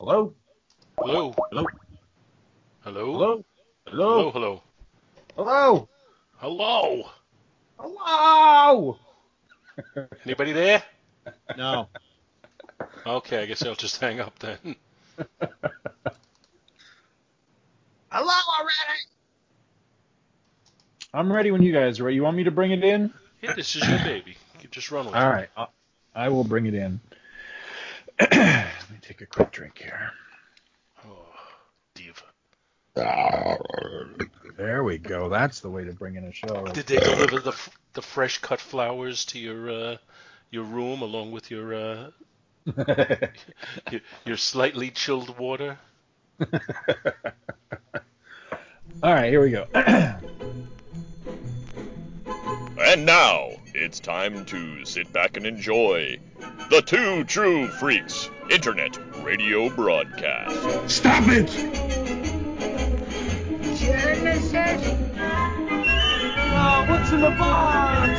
Hello? Hello? Hello? Hello? Hello? Hello? Hello? Hello? Hello? Hello? Anybody there? No. Okay, I guess I'll just hang up then. Hello already? I'm ready when you guys are ready. You want me to bring it in? Yeah, this is your baby. You can just run with it. All right. I will bring it in. Let me take a quick drink here. Oh, diva. There we go. That's the way to bring in a show. Did they deliver the fresh cut flowers to your room along with your slightly chilled water? All right, here we go. And now it's time to sit back and enjoy the Two True Freaks Internet Radio Broadcast. Stop it! Oh, what's in the box?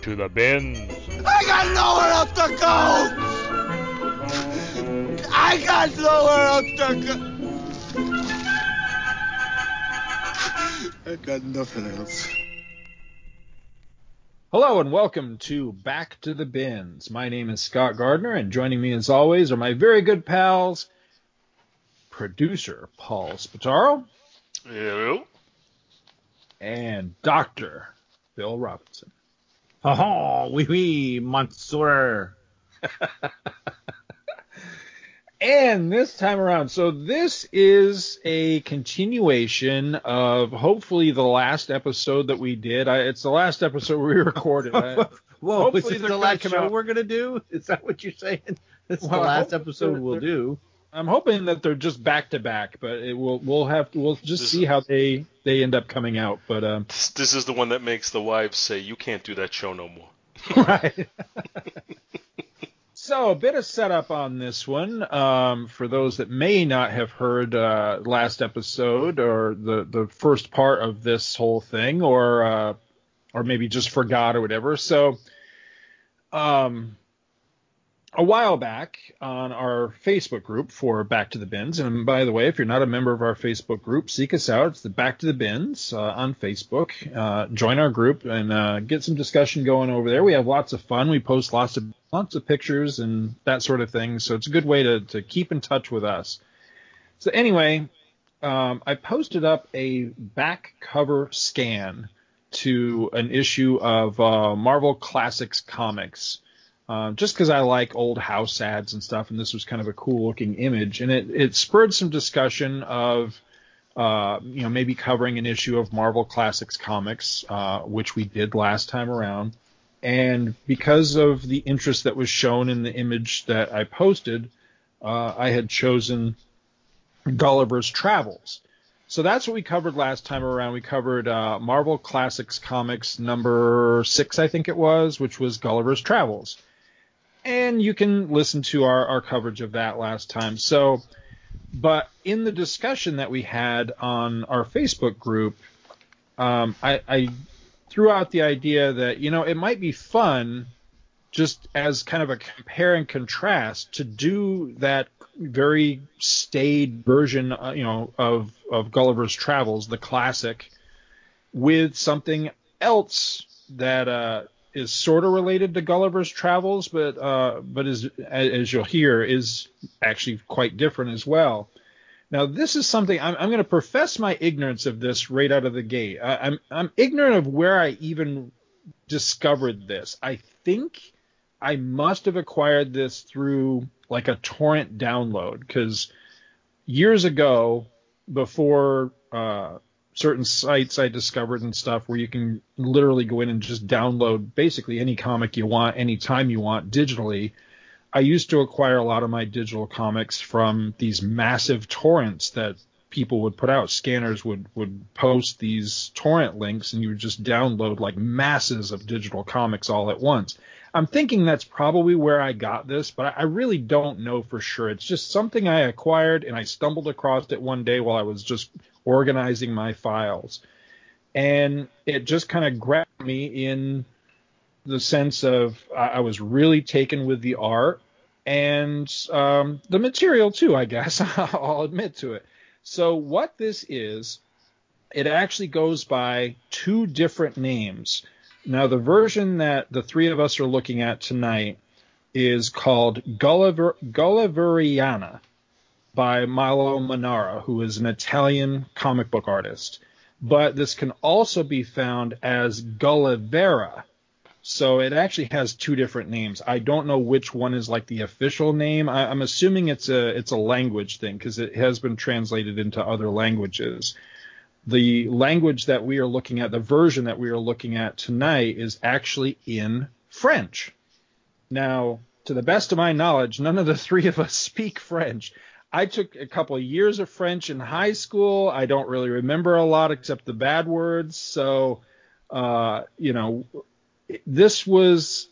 to the bins. I got nowhere else to go! I got nowhere else to go! I got nothing else. Hello and welcome to Back to the Bins. My name is Scott Gardner, and joining me as always are my very good pals, producer Paul Spitaro. Hello. And Dr. Bill Robinson. Oh, wee wee, Monsieur. And this time around, so this is a continuation of hopefully the last episode that we did. It's the last episode we recorded. Whoa, is this the last show we're going to do? Is that what you're saying? It's the last episode we'll do. I'm hoping that they're just back to back, but we'll see how they end up coming out. But this is the one that makes the wives say, "You can't do that show no more." Right. So a bit of setup on this one for those that may not have heard last episode or the first part of this whole thing, or maybe just forgot or whatever. So. A while back on our Facebook group for Back to the Bins, and by the way, if you're not a member of our Facebook group, seek us out. It's the Back to the Bins on Facebook. Join our group and get some discussion going over there. We have lots of fun. We post lots of pictures and that sort of thing, so it's a good way to keep in touch with us. So anyway, I posted up a back cover scan to an issue of Marvel Classics Comics. Just because I like old house ads and stuff, and this was kind of a cool-looking image, and it spurred some discussion of, maybe covering an issue of Marvel Classics Comics, which we did last time around. And because of the interest that was shown in the image that I posted, I had chosen Gulliver's Travels. So that's what we covered last time around. We covered Marvel Classics Comics number 6, I think it was, which was Gulliver's Travels. And you can listen to our coverage of that last time. So, but in the discussion that we had on our Facebook group, I threw out the idea that, it might be fun just as kind of a compare and contrast to do that very staid version, of Gulliver's Travels, the classic, with something else that, is sort of related to Gulliver's Travels, but is, as you'll hear, is actually quite different as well. Now, this is something I'm going to profess my ignorance of this right out of the gate. I'm ignorant of where I even discovered this. I think I must have acquired this through like a torrent download, because years ago, before certain sites I discovered and stuff where you can literally go in and just download basically any comic you want, anytime you want, digitally, I used to acquire a lot of my digital comics from these massive torrents that people would put out. Scanners would post these torrent links, and you would just download like masses of digital comics all at once. I'm thinking that's probably where I got this, but I really don't know for sure. It's just something I acquired, and I stumbled across it one day while I was just organizing my files. And it just kind of grabbed me in the sense of I was really taken with the art and the material, too, I guess. I'll admit to it. So what this is, it actually goes by two different names. Now, the version that the three of us are looking at tonight is called Gulliveriana by Milo Manara, who is an Italian comic book artist. But this can also be found as Gullivera. So it actually has two different names. I don't know which one is like the official name. I'm assuming it's a language thing because it has been translated into other languages. The language that we are looking at, the version that we are looking at tonight, is actually in French. Now, to the best of my knowledge, none of the three of us speak French. I took a couple of years of French in high school. I don't really remember a lot except the bad words. So, this was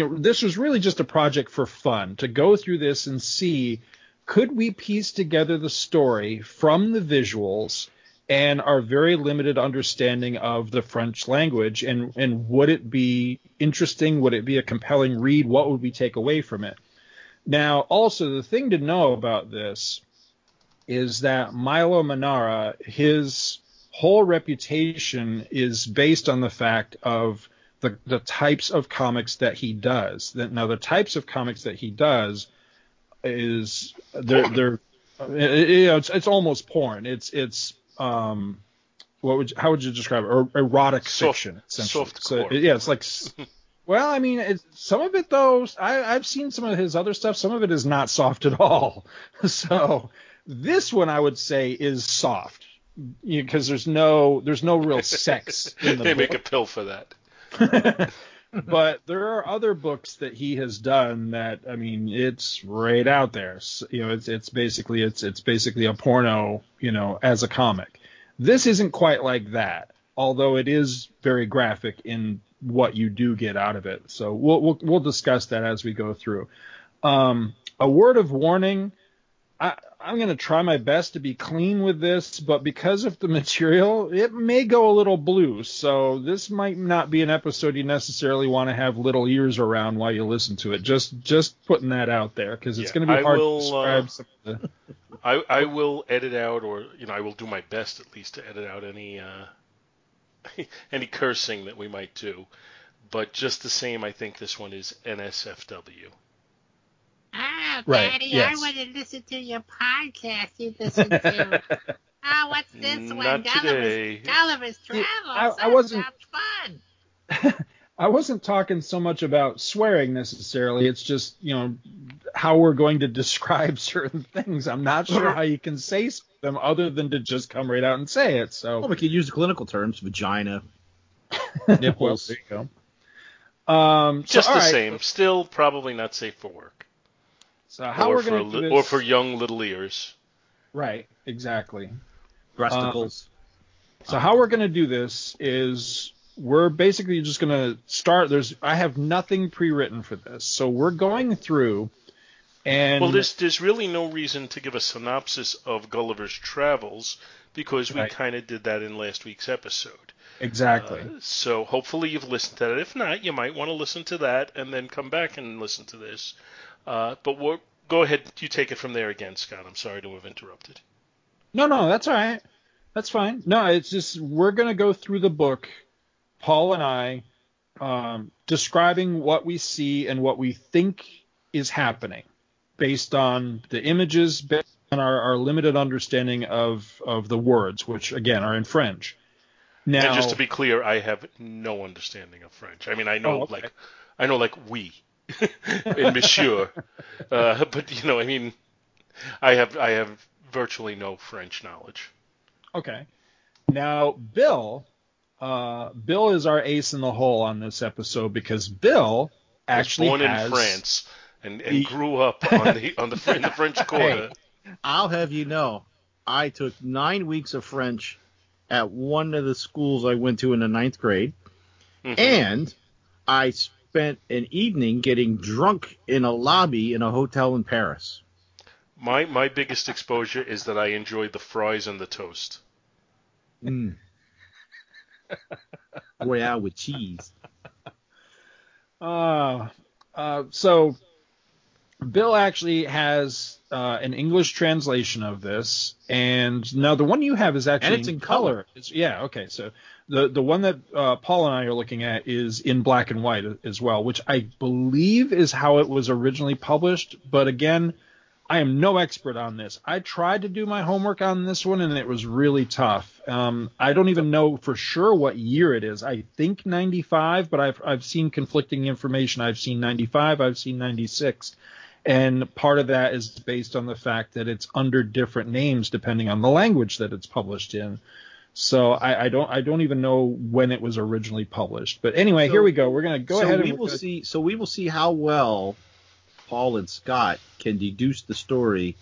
really just a project for fun, to go through this and see, could we piece together the story from the visuals and our very limited understanding of the French language, and would it be interesting? Would it be a compelling read? What would we take away from it? Now, also, the thing to know about this is that Milo Manara, his whole reputation is based on the fact of the types of comics that he does. Now, the types of comics that he does is it's almost porn. It's how would you describe it? Erotic fiction, essentially. Softcore. So, yeah, it's like, well, I mean, some of it though, I've seen some of his other stuff. Some of it is not soft at all. So this one I would say is soft because there's no real sex in the They book. Make a pill for that. But there are other books that he has done that, I mean, it's right out there. So, you know, it's basically a porno, you know, as a comic. This isn't quite like that, although it is very graphic in what you do get out of it. So we'll discuss that as we go through. A word of warning. I'm going to try my best to be clean with this, but because of the material, it may go a little blue. So this might not be an episode you necessarily want to have little ears around while you listen to it. Just putting that out there because it's going to be hard to describe some of the... I will edit out, or I will do my best at least to edit out any cursing that we might do. But just the same, I think this one is NSFW. Oh, right. Daddy, yes. I want to listen to your podcast you listen to. Oh, what's this one? Gulliver's Travels. That sounds fun. I wasn't talking so much about swearing necessarily. It's just, how we're going to describe certain things. I'm not sure how you can say them other than to just come right out and say it. So, well, we could use the clinical terms, vagina, nipples. Well, there you go. Same. Still probably not safe for work. So how we're going to do this, or for young little ears. Right, exactly. Breasticles. So how we're going to do this is we're basically just going to start. I have nothing pre-written for this, so we're going through and. Well, there's really no reason to give a synopsis of Gulliver's Travels because we kind of did that in last week's episode. Exactly. So hopefully you've listened to that. If not, you might want to listen to that and then come back and listen to this. But go ahead. You take it from there again, Scott. I'm sorry to have interrupted. No, that's all right. That's fine. No, it's just we're going to go through the book, Paul and I, describing what we see and what we think is happening based on the images, based on our limited understanding of the words, which, again, are in French. Now, and just to be clear, I have no understanding of French. I mean, I know, we. In Monsieur, but I mean, I have virtually no French knowledge. Okay. Now, Bill is our ace in the hole on this episode because Bill actually was born in France and grew up on the French quarter. Hey, I'll have you know, I took 9 weeks of French at one of the schools I went to in the ninth grade. Mm-hmm. And I spent an evening getting drunk in a lobby in a hotel in Paris. My biggest exposure is that I enjoyed the fries and the toast. Mm. Royale with cheese. So Bill actually has an English translation of this, and now the one you have is actually and it's in color. Yeah, okay. So the one that Paul and I are looking at is in black and white as well, which I believe is how it was originally published. But again, I am no expert on this. I tried to do my homework on this one, and it was really tough. I don't even know for sure what year it is. I think 95, but I've seen conflicting information. I've seen 95. I've seen 96. And part of that is based on the fact that it's under different names depending on the language that it's published in. So I don't even know when it was originally published. But anyway, so, here we go. We're going to go ahead. So we will see how well Paul and Scott can deduce the story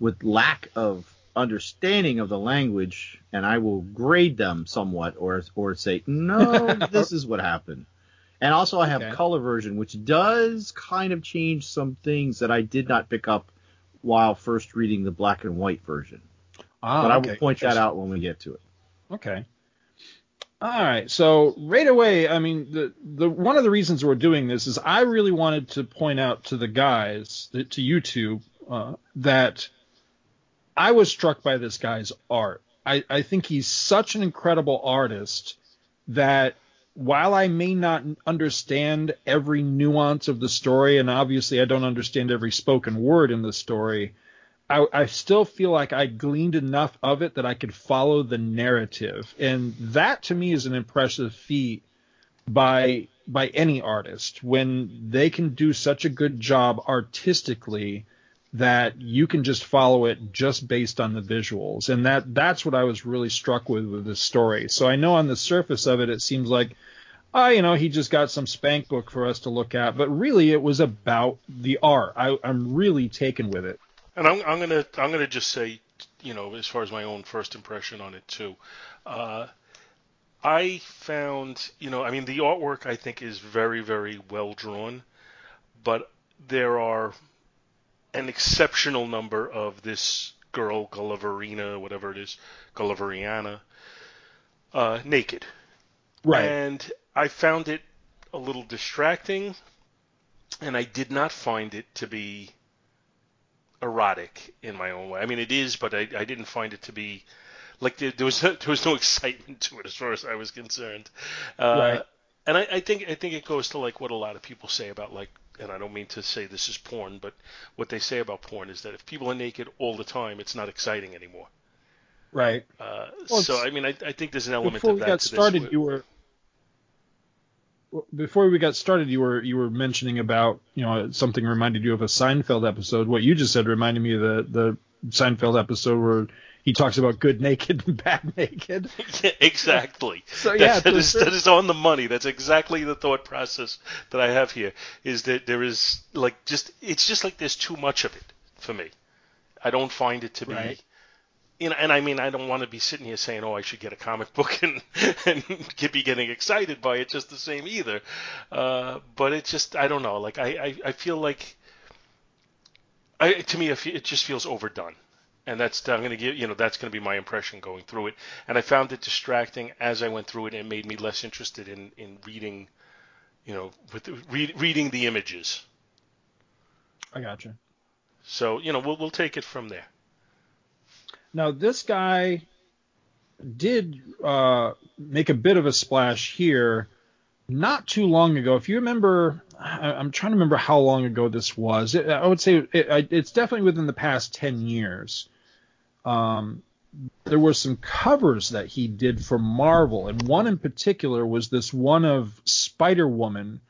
with lack of understanding of the language, and I will grade them somewhat or say, no, this is what happened. And also I have color version, which does kind of change some things that I did not pick up while first reading the black and white version. But I will point that out when we get to it. Okay. All right, so right away, I mean, the one of the reasons we're doing this is I really wanted to point out to the guys, to you two, that I was struck by this guy's art. I think he's such an incredible artist that while I may not understand every nuance of the story, and obviously I don't understand every spoken word in the story, I still feel like I gleaned enough of it that I could follow the narrative. And that, to me, is an impressive feat by any artist, when they can do such a good job artistically that you can just follow it just based on the visuals. And that's what I was really struck with this story. So I know on the surface of it, it seems like, he just got some spank book for us to look at. But really, it was about the art. I'm really taken with it. And I'm gonna just say, as far as my own first impression on it too, I found, the artwork I think is very, very well drawn, but there are an exceptional number of this girl Gulliveriana, naked, right? And I found it a little distracting, and I did not find it to be erotic in my own way. I mean, it is, but I didn't find it to be like there was no excitement to it as far as I was concerned. Right. And I think it goes to like what a lot of people say about like, and I don't mean to say this is porn, but what they say about porn is that if people are naked all the time, it's not exciting anymore. Right. I think there's an element of that. Before we got started, you were mentioning about, something reminded you of a Seinfeld episode. What you just said reminded me of the Seinfeld episode where he talks about good naked and bad naked. Yeah, exactly. So that is on the money. That's exactly the thought process that I have here. Is that there is like there's too much of it for me. I don't find it to be. Right. And I mean, I don't want to be sitting here saying, I should get a comic book and be getting excited by it just the same either. But it just, I don't know. Like, I feel like, to me, it just feels overdone. And that's going to be my impression going through it. And I found it distracting as I went through it, and made me less interested in reading, reading the images. I gotcha. So, we'll take it from there. Now, this guy did make a bit of a splash here not too long ago. If you remember, I'm trying to remember how long ago this was. I would say it's definitely within the past 10 years. There were some covers that he did for Marvel, and one in particular was this one of Spider-Woman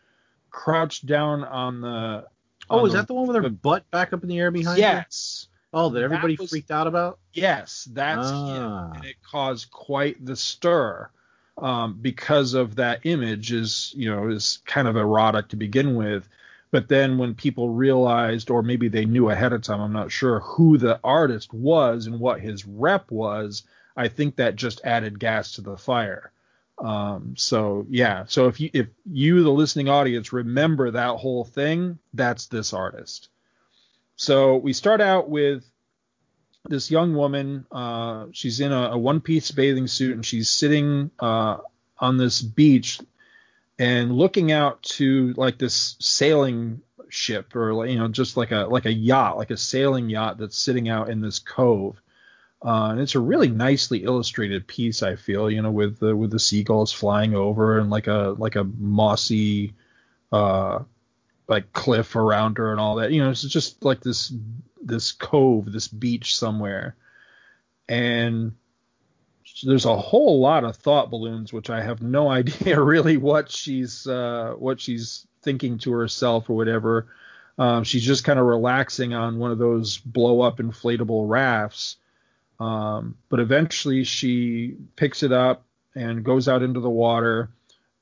crouched down on the... Oh, is that the one with her butt back up in the air behind her? Yes. Oh, that everybody freaked out about? Yes, that's him. And it caused quite the stir because of that image is kind of erotic to begin with. But then when people realized, or maybe they knew ahead of time, I'm not sure, who the artist was and what his rep was, I think that just added gas to the fire. So if you, the listening audience, remember that whole thing, that's this artist. So we start out with this young woman. She's in a one-piece bathing suit, and she's sitting on this beach and looking out to like this sailing ship, or just like a yacht, like a sailing yacht that's sitting out in this cove. And it's a really nicely illustrated piece, I feel, with the seagulls flying over and like a mossy cliff around her and all that. It's just like this cove, this beach somewhere. And there's a whole lot of thought balloons, which I have no idea really what she's thinking to herself or whatever. She's just kind of relaxing on one of those blow up inflatable rafts. But eventually she picks it up and goes out into the water,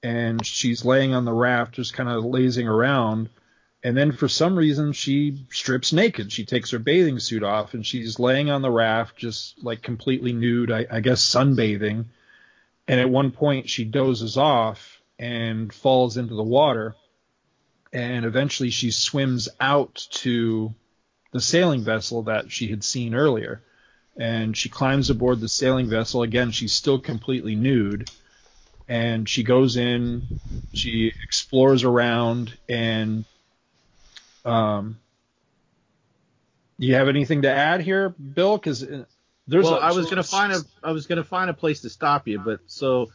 and she's laying on the raft, just kind of lazing around. And then for some reason she strips naked. She takes her bathing suit off and she's laying on the raft, just like completely nude, I guess sunbathing. And at one point she dozes off and falls into the water. And eventually she swims out to the sailing vessel that she had seen earlier. And she climbs aboard the sailing vessel. Again, she's still completely nude. And she goes in, she explores around, and do you have anything to add here, Bill? Because there's I was gonna find a place to stop you, but so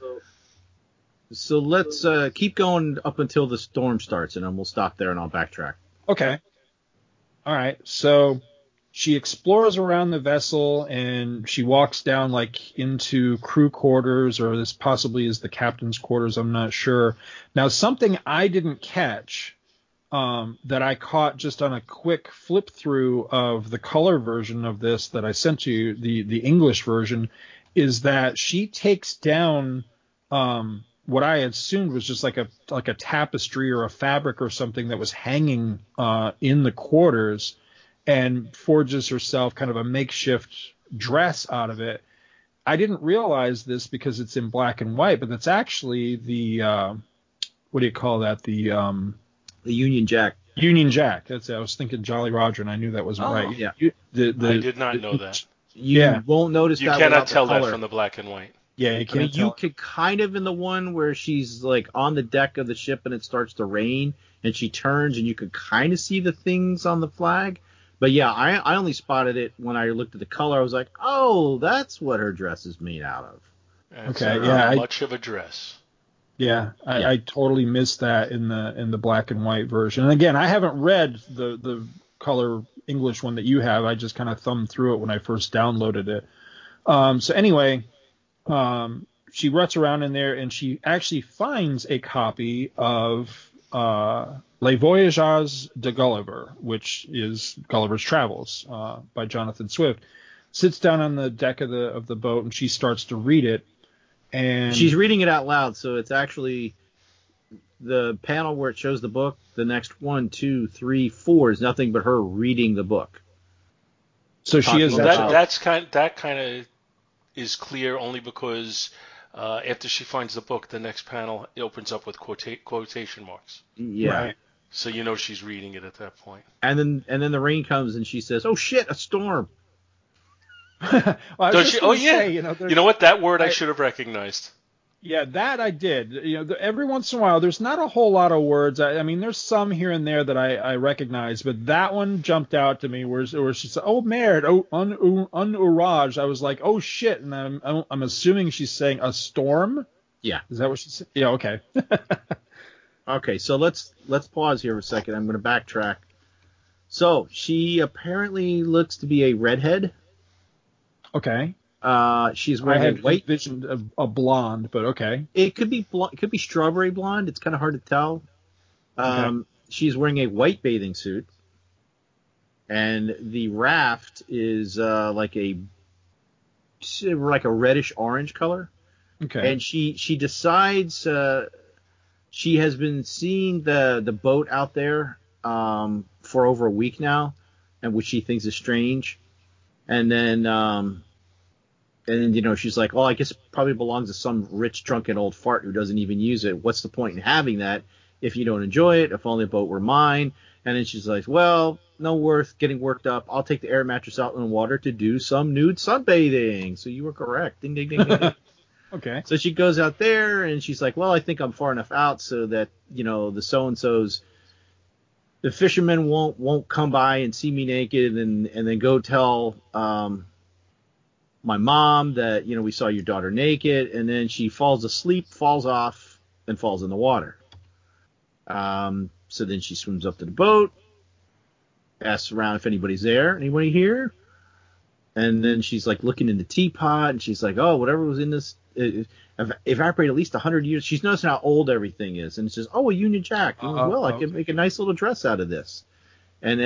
let's keep going up until the storm starts, and then we'll stop there and I'll backtrack. Okay. All right. So she explores around the vessel, and she walks down into crew quarters, or this possibly is the captain's quarters. I'm not sure. Now, something I didn't catch that I caught just on a quick flip through of the color version of this that I sent to you, the English version, is that she takes down what I assumed was just like a tapestry or a fabric or something that was hanging in the quarters, and forges herself kind of a makeshift dress out of it. I didn't realize this because it's in black and white, but that's actually the what do you call that? The Union Jack. Union Jack. That's it. I was thinking Jolly Roger, and I knew that wasn't right. Yeah. I did not know that. You won't notice that. You cannot tell that from the black and white. Yeah, you can't. You could kind of in the one where she's like on the deck of the ship and it starts to rain, and she turns, and you could kind of see the things on the flag. But yeah, I only spotted it when I looked at the color. I was like, oh, that's what her dress is made out of. That's okay, yeah, much of a dress. Yeah, I totally missed that in the black and white version. And again, I haven't read the color English one that you have. I just kind of thumbed through it when I first downloaded it. So anyway, she ruts around in there, and she actually finds a copy of Les Voyages de Gulliver, which is Gulliver's Travels by Jonathan Swift. Sits down on the deck of the boat, and she starts to read it. And she's reading it out loud, so it's actually the panel where it shows the book. The next 1, 2, 3, 4 is nothing but her reading the book. So she is that kind of is clear only because after she finds the book, the next panel it opens up with quotation marks. Yeah. Right. So she's reading it at that point. And then the rain comes, and she says, "Oh shit, a storm." Well, that word I should have recognized. Yeah, that I did. Every once in a while, there's not a whole lot of words. I mean, there's some here and there that I recognize, but that one jumped out to me. Where she said, "Oh, merde, oh, un orage." I was like, "Oh shit," and I'm assuming she's saying a storm. Yeah, is that what she said? Yeah, okay. Okay, so let's pause here for a second. I'm going to backtrack. So she apparently looks to be a redhead. Okay. She's wearing white. Vision of a blonde, but okay. It could be blonde. It could be strawberry blonde. It's kind of hard to tell. Okay. She's wearing a white bathing suit, and the raft is like a reddish orange color. Okay. And she decides she has been seeing the boat out there, for over a week now, and which she thinks is strange. And then, you know, she's like, oh, I guess it probably belongs to some rich, drunken old fart who doesn't even use it. What's the point in having that if you don't enjoy it? If only the boat were mine. And then she's like, well, no worth getting worked up. I'll take the air mattress out in the water to do some nude sunbathing. So you were correct. Ding, ding, ding, ding, ding. Okay. So she goes out there and she's like, well, I think I'm far enough out so that, you know, the so-and-so's, the fishermen won't come by and see me naked and then go tell my mom that, you know, we saw your daughter naked. And then she falls asleep, falls off, and falls in the water. So then she swims up to the boat, asks around if anybody's there. Anybody here? And then she's like looking in the teapot and she's like, oh, whatever was in this evaporated at least 100 years. She's noticing how old everything is. And it's just, oh, a Union Jack. I can make a nice little dress out of this. And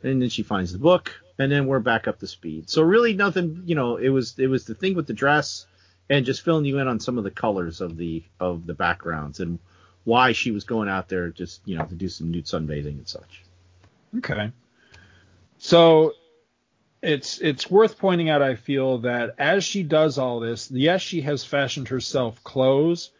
then she finds the book. And then we're back up to speed. So really nothing, you know, it was the thing with the dress and just filling you in on some of the colors of the backgrounds and why she was going out there just, you know, to do some nude sunbathing and such. Okay. So it's worth pointing out, I feel, that as she does all this, yes, she has fashioned herself clothes,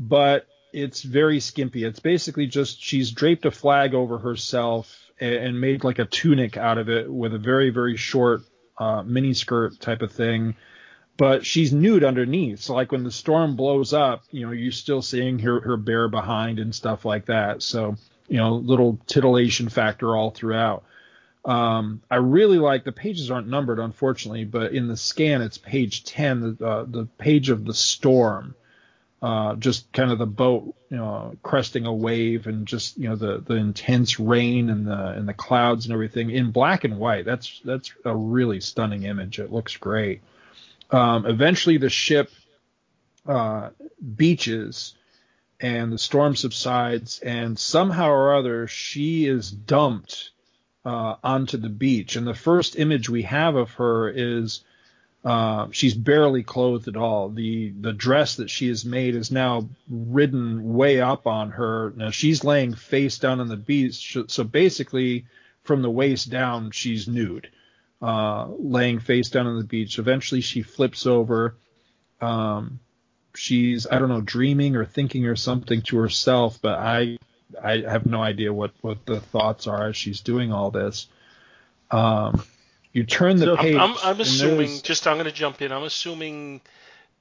but it's very skimpy. It's basically just she's draped a flag over herself and made like a tunic out of it with a very, very short mini skirt type of thing. But she's nude underneath. So like when the storm blows up, you know, you're still seeing her bare behind and stuff like that. So, you know, little titillation factor all throughout. I really like, the pages aren't numbered, unfortunately, but in the scan, it's page 10, the page of the storm. Just kind of the boat, you know, cresting a wave and just, you know, the intense rain and the clouds and everything in black and white. That's a really stunning image. It looks great. Eventually the ship beaches and the storm subsides and somehow or other she is dumped onto the beach. And the first image we have of her is she's barely clothed at all. The dress that she has made is now ridden way up on her. Now she's laying face down on the beach. So basically from the waist down, she's nude, laying face down on the beach. Eventually she flips over. She's, I don't know, dreaming or thinking or something to herself, but I have no idea what the thoughts are as she's doing all this. You turn the page. I'm assuming. I'm going to jump in. I'm assuming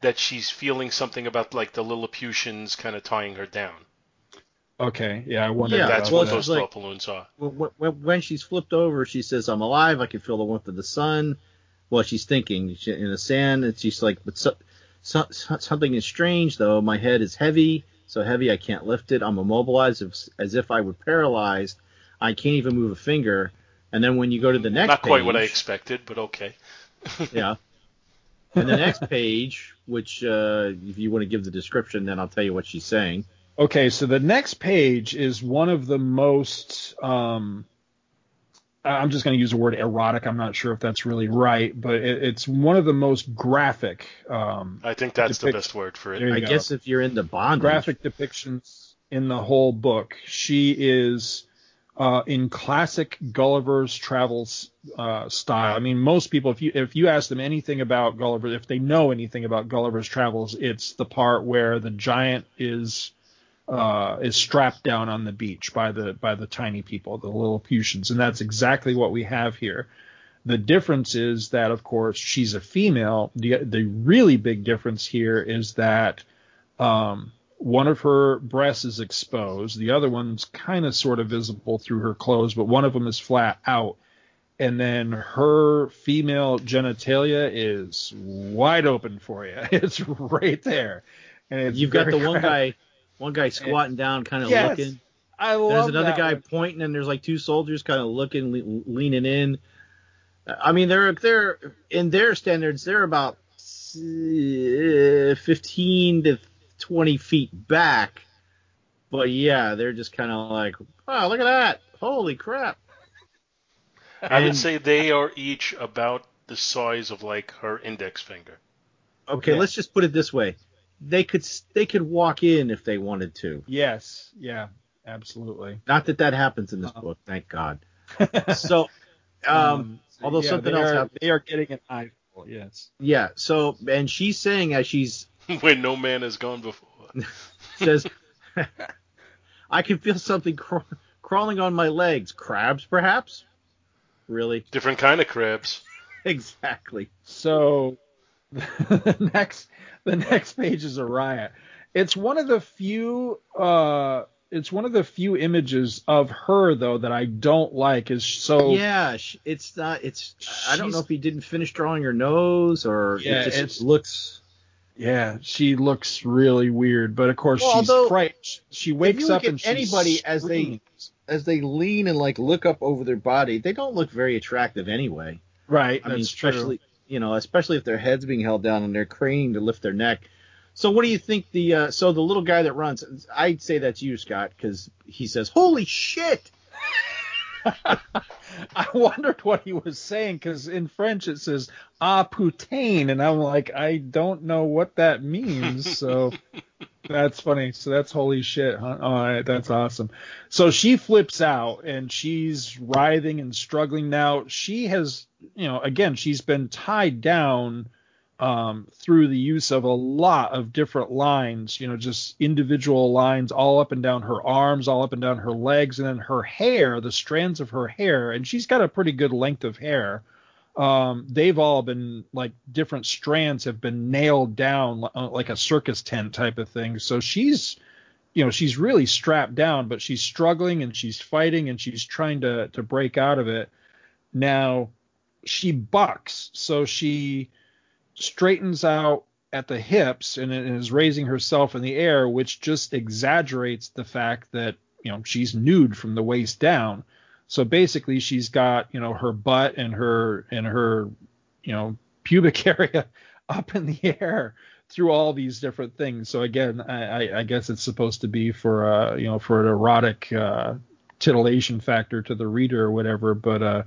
that she's feeling something about like the Lilliputians kind of tying her down. Okay. Yeah, I wonder. Yeah, that's what those thought balloons are. When she's flipped over, she says, "I'm alive. I can feel the warmth of the sun." Well, she's thinking in the sand, and she's like, "But something is strange, though. My head is heavy, so heavy I can't lift it. I'm immobilized as if I were paralyzed. I can't even move a finger." And then when you go to the next page... Not quite what I expected, but okay. Yeah. And the next page, which if you want to give the description, then I'll tell you what she's saying. Okay, so the next page is one of the most... I'm just going to use the word erotic. I'm not sure if that's really right, but it's one of the most graphic... I think that's the best word for it. I guess if you're into bondage. Graphic depictions in the whole book. She is... in classic Gulliver's Travels style. I mean, most people, if you ask them anything about Gulliver, if they know anything about Gulliver's Travels, it's the part where the giant is strapped down on the beach by the tiny people, the Lilliputians, and that's exactly what we have here. The difference is that, of course, she's a female. The really big difference here is that one of her breasts is exposed. The other one's kind of sort of visible through her clothes, but one of them is flat out. And then her female genitalia is wide open for you. It's right there. And you've got the one guy squatting down, kind of looking. I love that. There's another guy pointing, and there's like two soldiers kind of looking, leaning in. I mean, they're in their standards, they're about 15 to 20 feet back, but yeah, they're just kind of like, wow, look at that, holy crap. I would say they are each about the size of like her index finger. Okay, yeah. Let's just put it this way, they could walk in if they wanted to. Yes, yeah, Absolutely. Not that that happens in this book, thank God. So, although yeah, something else happens. They are getting an eyeful, yes. Yeah, so, and she's saying as she's... When no man has gone before. Says, I can feel something crawling on my legs. Crabs, perhaps? Really? Different kind of crabs. Exactly. So, the next page is a riot. It's one of the few images of her though that I don't like is so. Yeah, it's not. It's. I don't know if he didn't finish drawing her nose or. Yeah, it looks. Yeah, she looks really weird. But of course, well, she's frightened. She wakes up and anybody as they lean and like look up over their body, they don't look very attractive anyway. Right. I mean, especially true. You know, especially if their head's being held down and they're craning to lift their neck. So what do you think so the little guy that runs, I'd say that's you, Scott, because he says, holy shit! I wondered what he was saying, because in French it says, ah, putain, and I'm like, I don't know what that means, so that's funny. So that's holy shit, huh? All right, that's awesome. So she flips out, and she's writhing and struggling now. She has, you know, again, she's been tied down through the use of a lot of different lines, you know, just individual lines all up and down her arms, all up and down her legs, and then her hair, the strands of her hair, and she's got a pretty good length of hair. They've all been, like, different strands have been nailed down like a circus tent type of thing. So she's, you know, she's really strapped down, but she's struggling and she's fighting and she's trying to break out of it. Now, she bucks, so she straightens out at the hips and is raising herself in the air, which just exaggerates the fact that, you know, she's nude from the waist down. So basically she's got, you know, her butt and her, you know, pubic area up in the air through all these different things. So again, I guess it's supposed to be for, you know, for an erotic titillation factor to the reader or whatever. But,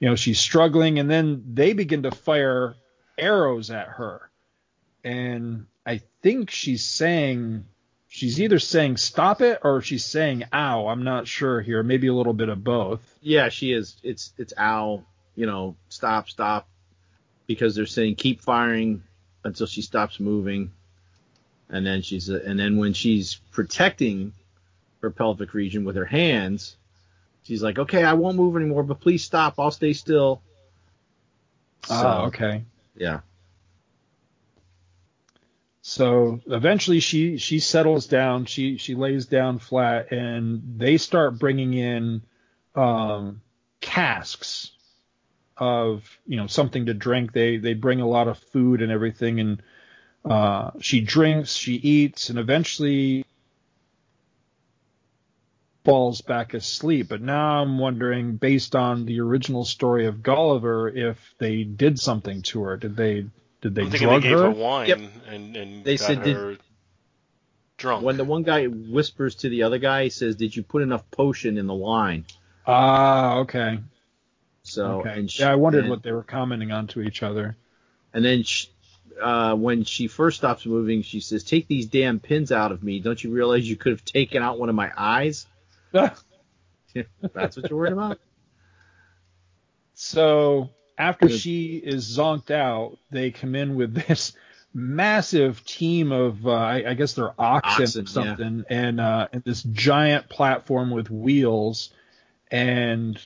you know, she's struggling and then they begin to fire arrows at her, and I think she's either saying stop it or she's saying ow. I'm not sure here, maybe a little bit of both. Yeah, she is. It's ow, you know, stop, because they're saying keep firing until she stops moving, and then and then when she's protecting her pelvic region with her hands, she's like, okay, I won't move anymore, but please stop, I'll stay still. So, okay. Yeah. So eventually she settles down. She lays down flat, and they start bringing in casks of, you know, something to drink. They bring a lot of food and everything, and she drinks, she eats, and eventually falls back asleep. But now I'm wondering, based on the original story of Gulliver, if they did something to her. Did they drug her? They gave her wine. Yep. and they said her drunk. When the one guy whispers to the other guy, he says, did you put enough potion in the wine? Okay. So okay. And I wondered what they were commenting on to each other. And then when she first stops moving, she says, take these damn pins out of me. Don't you realize you could have taken out one of my eyes? That's what you're worried about. So after she is zonked out, they come in with this massive team of I guess they're oxen or something, yeah. and this giant platform with wheels, and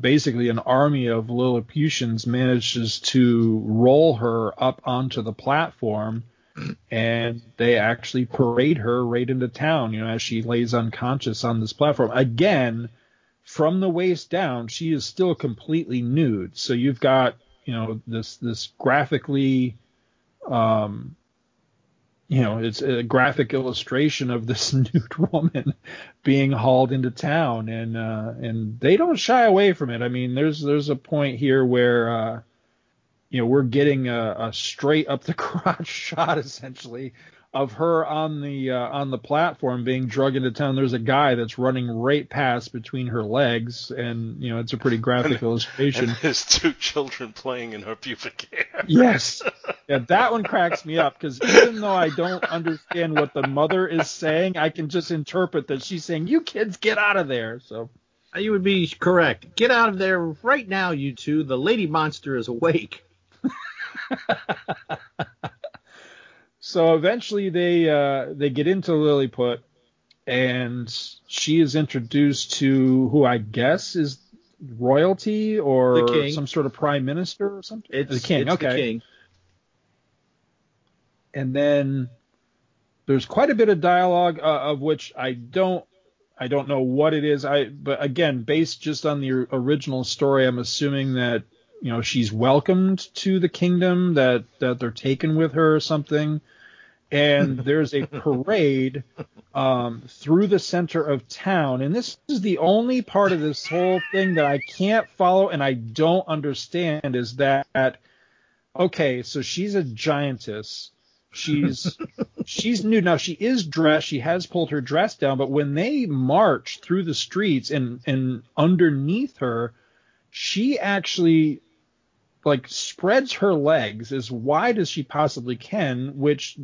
basically an army of Lilliputians manages to roll her up onto the platform. And they actually parade her right into town, you know, as she lays unconscious on this platform. Again, from the waist down, she is still completely nude. So you've got, you know, this graphically, you know, it's a graphic illustration of this nude woman being hauled into town, and they don't shy away from it. I mean, there's a point here where, you know, we're getting a straight up the crotch shot essentially of her on the platform being drug into town. There's a guy that's running right past between her legs, and you know it's a pretty graphic illustration. And there's two children playing in her pubic hair. Yes, yeah, that one cracks me up because even though I don't understand what the mother is saying, I can just interpret that she's saying, "You kids, get out of there." So you would be correct. Get out of there right now, you two. The lady monster is awake. So eventually they get into Lilliput, and she is introduced to who I guess is royalty or some sort of prime minister or something. It's the king. It's okay. The king. And then there's quite a bit of dialogue of which I don't know what it is. But again, based just on the original story, I'm assuming that, you know, she's welcomed to the kingdom, that they're taken with her or something. And there's a parade through the center of town. And this is the only part of this whole thing that I can't follow and I don't understand is that, okay, so she's a giantess. She's nude. Now, she is dressed. She has pulled her dress down. But when they march through the streets and underneath her, she actually like spreads her legs as wide as she possibly can, which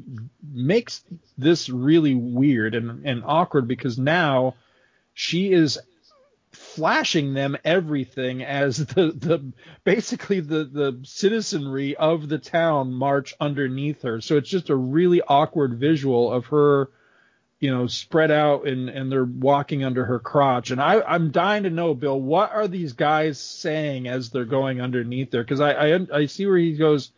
makes this really weird and awkward because now she is flashing them everything as basically the citizenry of the town march underneath her. So it's just a really awkward visual of her, you know, spread out and they're walking under her crotch. And I'm dying to know, Bill, what are these guys saying as they're going underneath there? Because I see where he goes.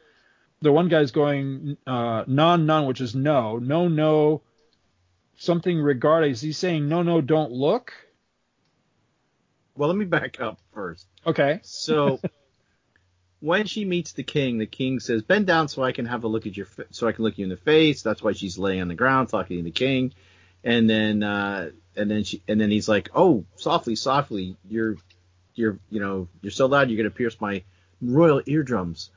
The one guy's going non, non, which is no, something regarding. Is he saying no, don't look? Well, let me back up first. Okay. So when she meets the king says, "Bend down so I can have a look at your so I can look you in the face." That's why she's laying on the ground talking to the king, and then he's like, "Oh, softly, softly, you're so loud you're gonna pierce my royal eardrums."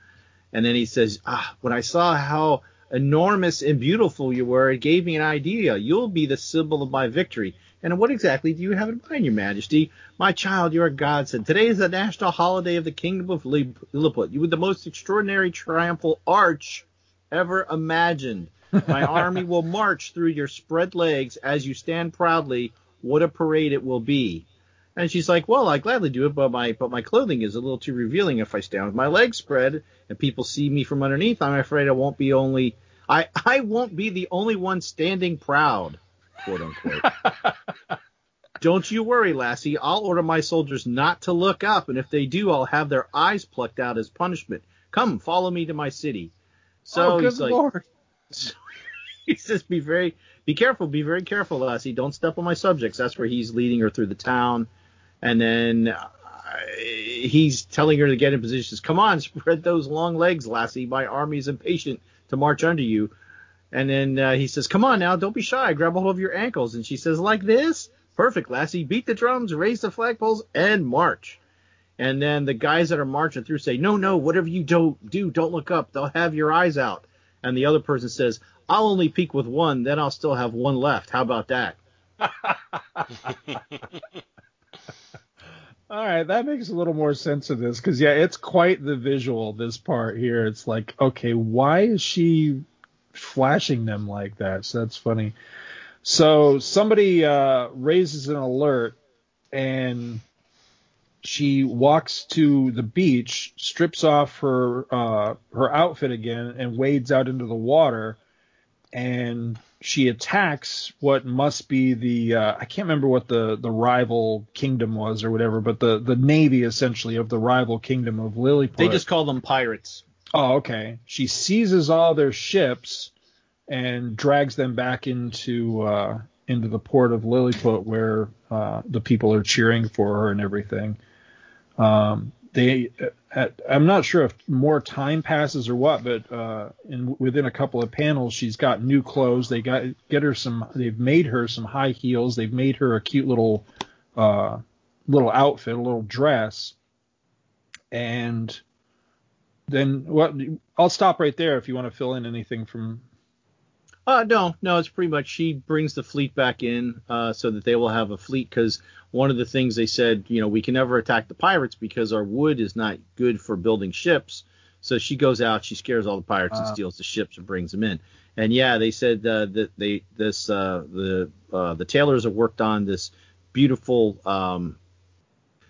And then he says, "When I saw how enormous and beautiful you were, it gave me an idea. You'll be the symbol of my victory." "And what exactly do you have in mind, Your Majesty?" "My child, you are a godsend. Today is the national holiday of the Kingdom of Lilliput. You were the most extraordinary triumphal arch ever imagined. My army will march through your spread legs as you stand proudly. What a parade it will be." And she's like, "Well, I gladly do it, but my clothing is a little too revealing. If I stand with my legs spread and people see me from underneath, I'm afraid I won't be the only one standing proud." Quote unquote. "Don't you worry, lassie. I'll order my soldiers not to look up, and if they do, I'll have their eyes plucked out as punishment. Come, follow me to my city." So he's like, Lord. He says, "Be very careful, lassie. Don't step on my subjects." That's where he's leading her through the town, and then he's telling her to get in position. He says, "Come on, spread those long legs, lassie. My army's impatient to march under you." And then he says, "Come on now, don't be shy. Grab a hold of your ankles." And she says, "Like this? Perfect, lassie. Beat the drums, raise the flagpoles, and march." And then the guys that are marching through say, No, whatever you do, don't look up. They'll have your eyes out." And the other person says, "I'll only peek with one, then I'll still have one left. How about that?" All right, that makes a little more sense of this because, yeah, it's quite the visual, this part here. It's like, okay, why is she flashing them like that? So that's funny. So somebody raises an alert, and she walks to the beach, strips off her outfit again, and wades out into the water, and she attacks what must be the I can't remember what the rival kingdom was or whatever, but the navy essentially of the rival kingdom of Lilliput. They just call them pirates. Oh, okay. She seizes all their ships and drags them back into the port of Lilliput, where the people are cheering for her and everything. I'm not sure if more time passes or what, but within a couple of panels, she's got new clothes. They get her some. They've made her some high heels. They've made her a cute little outfit, a little dress, and then I'll stop right there if you want to fill in anything from. No, it's pretty much she brings the fleet back in so that they will have a fleet, because one of the things they said, we can never attack the pirates because our wood is not good for building ships. So she goes out, she scares all the pirates and steals the ships and brings them in. And yeah, they said that the tailors have worked on this beautiful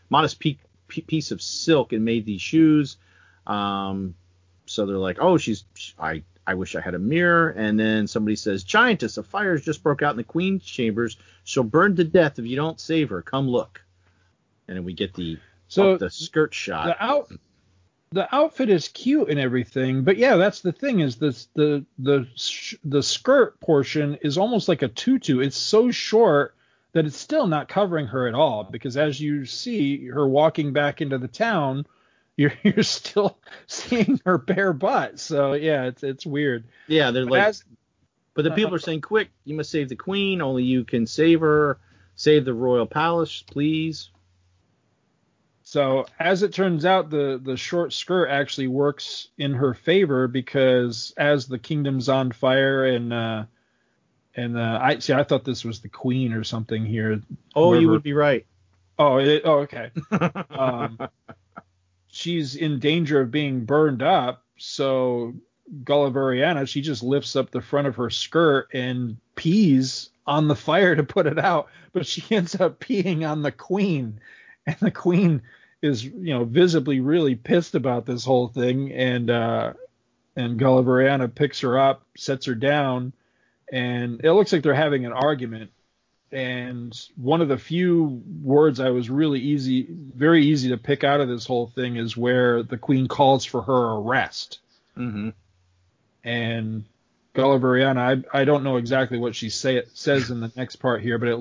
modest piece of silk and made these shoes. So they're like, oh, I wish I had a mirror. And then somebody says, giantess, a fire has just broke out in the queen's chambers. She'll burn to death if you don't save her. Come look. And then we get the skirt shot. The outfit is cute and everything, but yeah, that's the thing, is this the skirt portion is almost like a tutu. It's so short that it's still not covering her at all, because as you see her walking back into the town, you're still seeing her bare butt. So yeah, it's weird. Yeah, they're but the people are saying, "Quick, you must save the queen. Only you can save her. Save the royal palace, please." So as it turns out, the short skirt actually works in her favor, because as the kingdom's on fire and I thought this was the queen or something here. Oh, whoever, you would be right. Okay. She's in danger of being burned up. So Gulliveriana, she just lifts up the front of her skirt and pees on the fire to put it out. But she ends up peeing on the queen. And the queen is, visibly really pissed about this whole thing. And Gulliveriana picks her up, sets her down, and it looks like they're having an argument. And one of the few words I was very easy to pick out of this whole thing is where the queen calls for her arrest. Mm-hmm. And Gulliveriana, I don't know exactly what she says in the next part here, but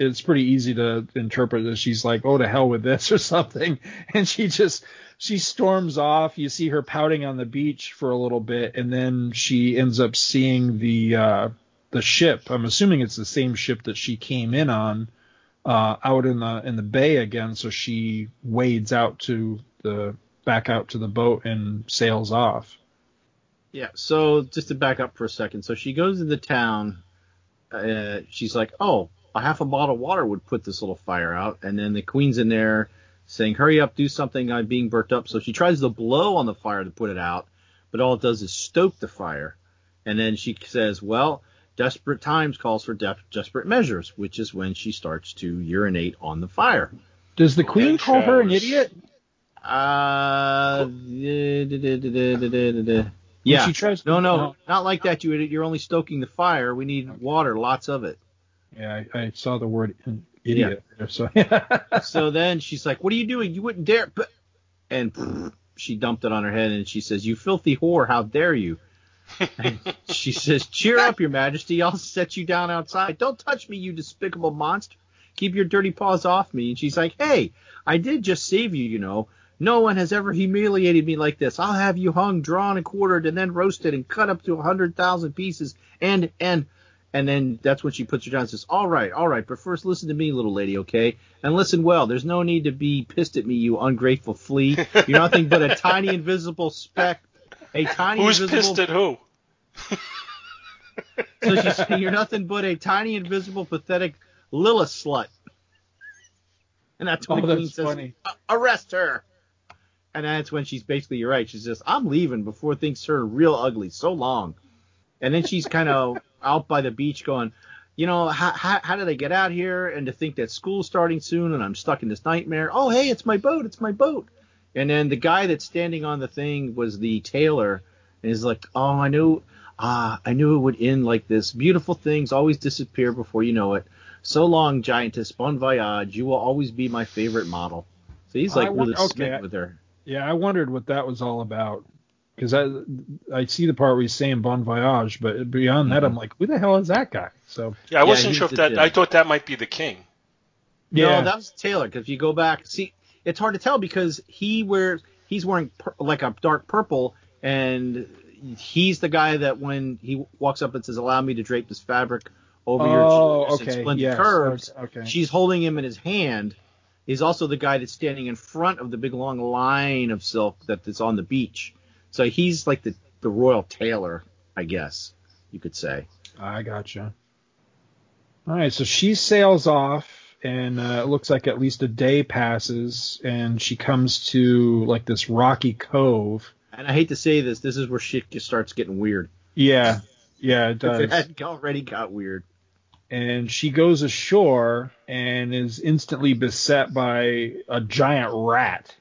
it's pretty easy to interpret that she's like, oh, to hell with this or something. And she storms off. You see her pouting on the beach for a little bit, and then she ends up seeing the ship. I'm assuming it's the same ship that she came in on out in the bay again. So she wades back out to the boat and sails off. Yeah, so just to back up for a second. So she goes to the town. She's like, oh, a half a bottle of water would put this little fire out. And then the queen's in there saying, hurry up, do something. I'm being burnt up. So she tries to blow on the fire to put it out, but all it does is stoke the fire. And then she says, well, desperate times calls for desperate measures, which is when she starts to urinate on the fire. Does the queen call her an idiot? Yeah. She tries no, not like that. You're only stoking the fire. We need water, lots of it. Yeah, I saw the word idiot. Yeah. So then she's like, what are you doing? You wouldn't dare. And she dumped it on her head, and she says, you filthy whore, how dare you? And she says, cheer up, your majesty. I'll set you down outside. Don't touch me, you despicable monster. Keep your dirty paws off me. And she's like, hey, I did just save you, No one has ever humiliated me like this. I'll have you hung, drawn, and quartered, and then roasted and cut up to 100,000 pieces. And then that's when she puts her down and says, all right, but first listen to me, little lady, okay? And listen well. There's no need to be pissed at me, you ungrateful flea. You're nothing but a tiny invisible speck. Who's pissed at who? So she's saying, you're nothing but a tiny, invisible, pathetic Lilith slut. And that's when the queen says, arrest her. And that's when she's basically, you're right. She says, I'm leaving before things turn real ugly. So long. And then she's kind of out by the beach going, how did I get out here? And to think that school's starting soon and I'm stuck in this nightmare. Oh, hey, it's my boat. It's my boat. And then the guy that's standing on the thing was the tailor. And he's like, oh, I knew it would end like this. Beautiful things always disappear before you know it. So long, giantess. Bon voyage. You will always be my favorite model. So he's like smitten with her. Yeah, I wondered what that was all about, because I see the part where he's saying bon voyage, but beyond that, I'm like, who the hell is that guy? So yeah, I wasn't sure if that. I thought that might be the king. Yeah, no, that was Taylor. Because if you go back, see, it's hard to tell because he's wearing like a dark purple, and he's the guy that when he walks up and says, "Allow me to drape this fabric over your shoulders and splendid curves," she's holding him in his hand. He's also the guy that's standing in front of the big long line of silk that's on the beach. So he's like the royal tailor, I guess you could say. I gotcha. All right, so she sails off, and it looks like at least a day passes, and she comes to like this rocky cove. And I hate to say this, this is where shit just starts getting weird. Yeah, yeah, it does. It hadn't already got weird. And she goes ashore and is instantly beset by a giant rat,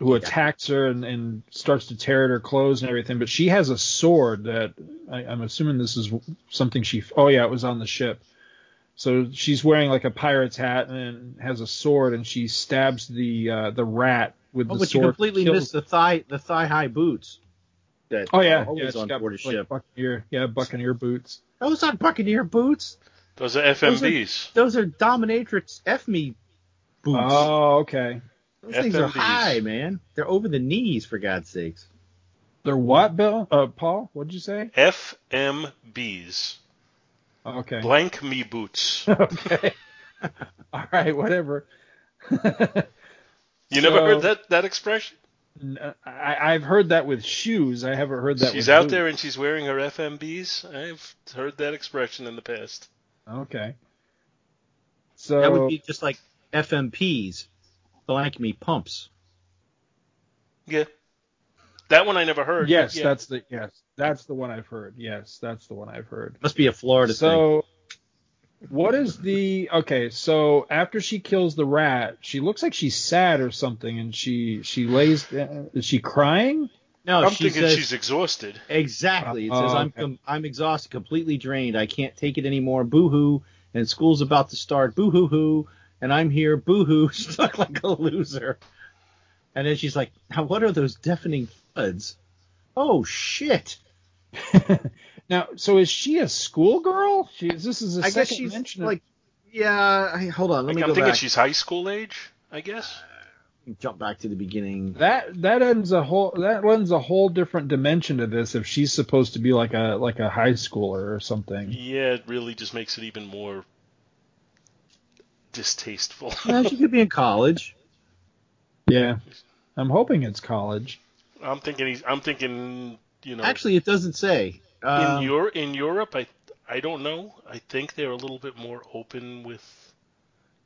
who attacks her and starts to tear at her clothes and everything. But she has a sword that I'm assuming this is something she... Oh, yeah, it was on the ship. So she's wearing like a pirate's hat and has a sword, and she stabs the rat with the sword. Oh, but you completely missed the thigh-high boots. That always on board a ship. Buccaneer boots. Those aren't Buccaneer boots. Those are FMVs. Those are dominatrix FME boots. Oh, okay. Those FMVs. Things are high, man. They're over the knees, for God's sakes. They're what, Bill? Paul, what'd you say? FMBs. Okay. Blank me boots. Okay. All right, whatever. You never heard that expression? I've heard that with shoes. I haven't heard that. She's out there and she's wearing her FMBs. I've heard that expression in the past. Okay. So that would be just like FMPs, blank me pumps. Yeah. That one I never heard. Yes, yeah. That's the one I've heard. Yes, that's the one I've heard. Must be a Florida thing. What is the... Okay, so after she kills the rat, she looks like she's sad or something, and she lays down... Is she crying? No, I'm thinking she's exhausted. Exactly. It says, I'm exhausted, completely drained. I can't take it anymore. Boo-hoo. And school's about to start. Boo-hoo-hoo. And I'm here. Boo-hoo. Stuck like a loser. And then she's like, now what are those deafening thuds? Oh, shit. Now, so is she a schoolgirl? This is a second mention. Like, yeah, hold on. Let me go back. I'm thinking she's high school age, I guess. Jump back to the beginning. That lends a whole different dimension to this. If she's supposed to be like a high schooler or something. Yeah, it really just makes it even more distasteful. No, she could be in college. Yeah, I'm hoping it's college. I'm thinking. You know, actually, it doesn't say. In Europe, I don't know. I think they're a little bit more open with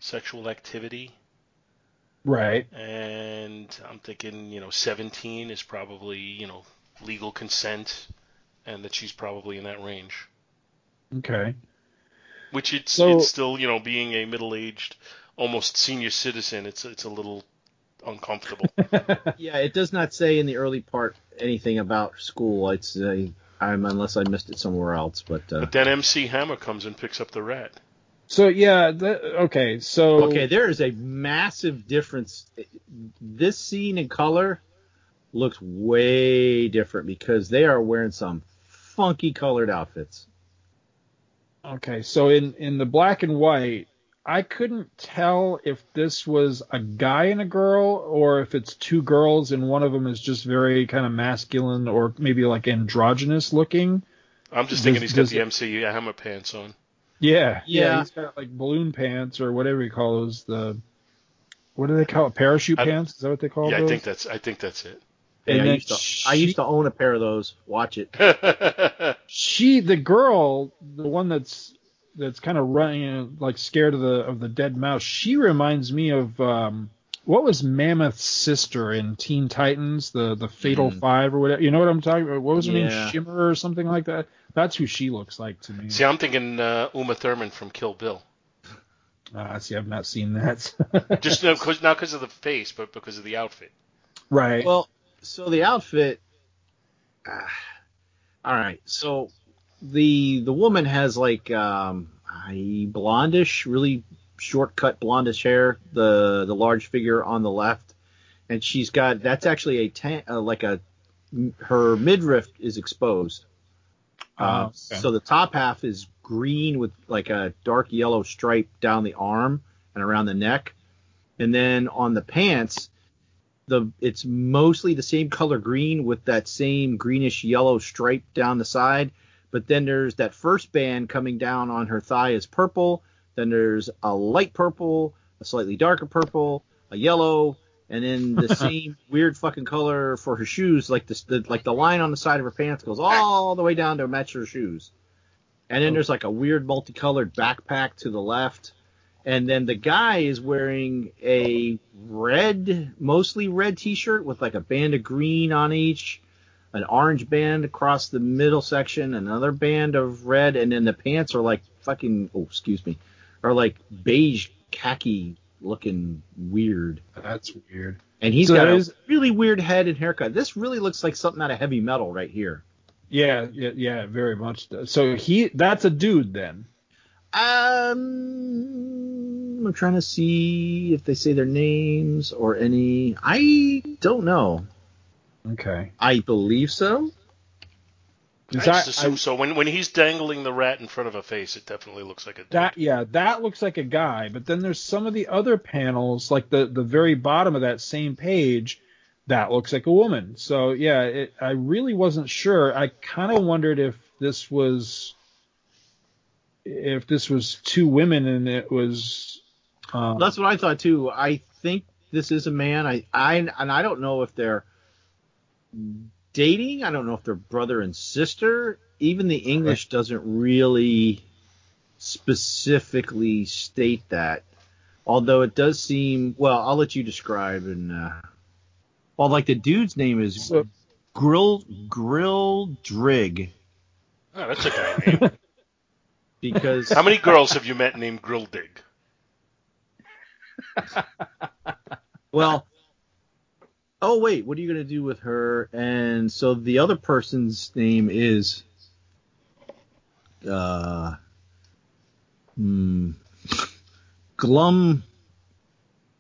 sexual activity. Right. And I'm thinking, 17 is probably, legal consent, and that she's probably in that range. Okay. Which it's still, being a middle-aged, almost senior citizen, it's a little uncomfortable. Yeah, it does not say in the early part anything about school. It's unless I missed it somewhere else. But then MC Hammer comes and picks up the rat. So yeah, there is a massive difference. This scene in color looks way different because they are wearing some funky colored outfits. Okay, so in the black and white, I couldn't tell if this was a guy and a girl or if it's two girls and one of them is just very kind of masculine or maybe like androgynous looking. I'm just thinking he's got the MCU Hammer pants on. Yeah, he's got like balloon pants or whatever you call those. What do they call it? Parachute pants? Is that what they call those? I think that's it. And yeah, I used to own a pair of those. Watch it. The one that's kind of running, like scared of the dead mouse. She reminds me of what was Mammoth's sister in Teen Titans, the Fatal Five or whatever. You know what I'm talking about? What was her name? Shimmer or something like that. That's who she looks like to me. See, I'm thinking Uma Thurman from Kill Bill. See, I've not seen that. Just not because of the face, but because of the outfit. Right. Well, so the outfit. All right, so. The woman has like blondish, really short cut blondish hair. The large figure on the left, and she's got her midriff is exposed. Okay. So the top half is green with like a dark yellow stripe down the arm and around the neck, and then on the pants, it's mostly the same color green with that same greenish yellow stripe down the side. But then there's that first band coming down on her thigh is purple. Then there's a light purple, a slightly darker purple, a yellow, And then the same weird fucking color for her shoes, like the line on the side of her pants goes all the way down to match her shoes. And then there's like a weird multicolored backpack to the left. And then the guy is wearing a red, mostly red T-shirt with like a band of green on each, an orange band across the middle section, another band of red, and then the pants are like fucking, are like beige khaki looking weird. That's weird. And he's got a really weird head and haircut. This really looks like something out of Heavy Metal right here. Yeah, very much. So that's a dude then. I'm trying to see if they say their names or any. I don't know. Okay. I believe so. I assume so. When he's dangling the rat in front of a face, it definitely looks like a dude. That looks like a guy. But then there's some of the other panels, like the very bottom of that same page, that looks like a woman. So, yeah, I really wasn't sure. I kind of wondered if this was... If this was two women and it was, that's what I thought too. I think this is a man. I don't know if they're dating. I don't know if they're brother and sister. Even the English doesn't really specifically state that. Although it does seem. Well, I'll let you describe. And well, like the dude's name is Grill Drig. Oh, that's a guy name. Because how many girls have you met named Grilldig? Well, oh wait, what are you gonna do with her? And so the other person's name is Glumdelclutch.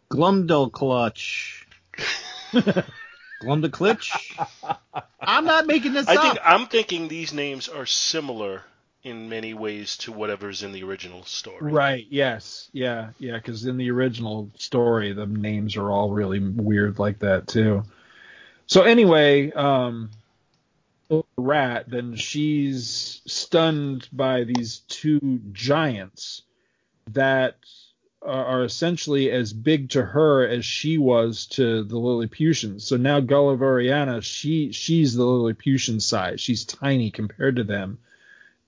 Glumdelclutch? I'm not making this up. I'm thinking these names are similar in many ways to whatever's in the original story. Right, yes. Yeah, because in the original story, the names are all really weird like that, too. So anyway, Rat, then she's stunned by these two giants that are essentially as big to her as she was to the Lilliputians. So now Gulliveriana, she's the Lilliputian size. She's tiny compared to them.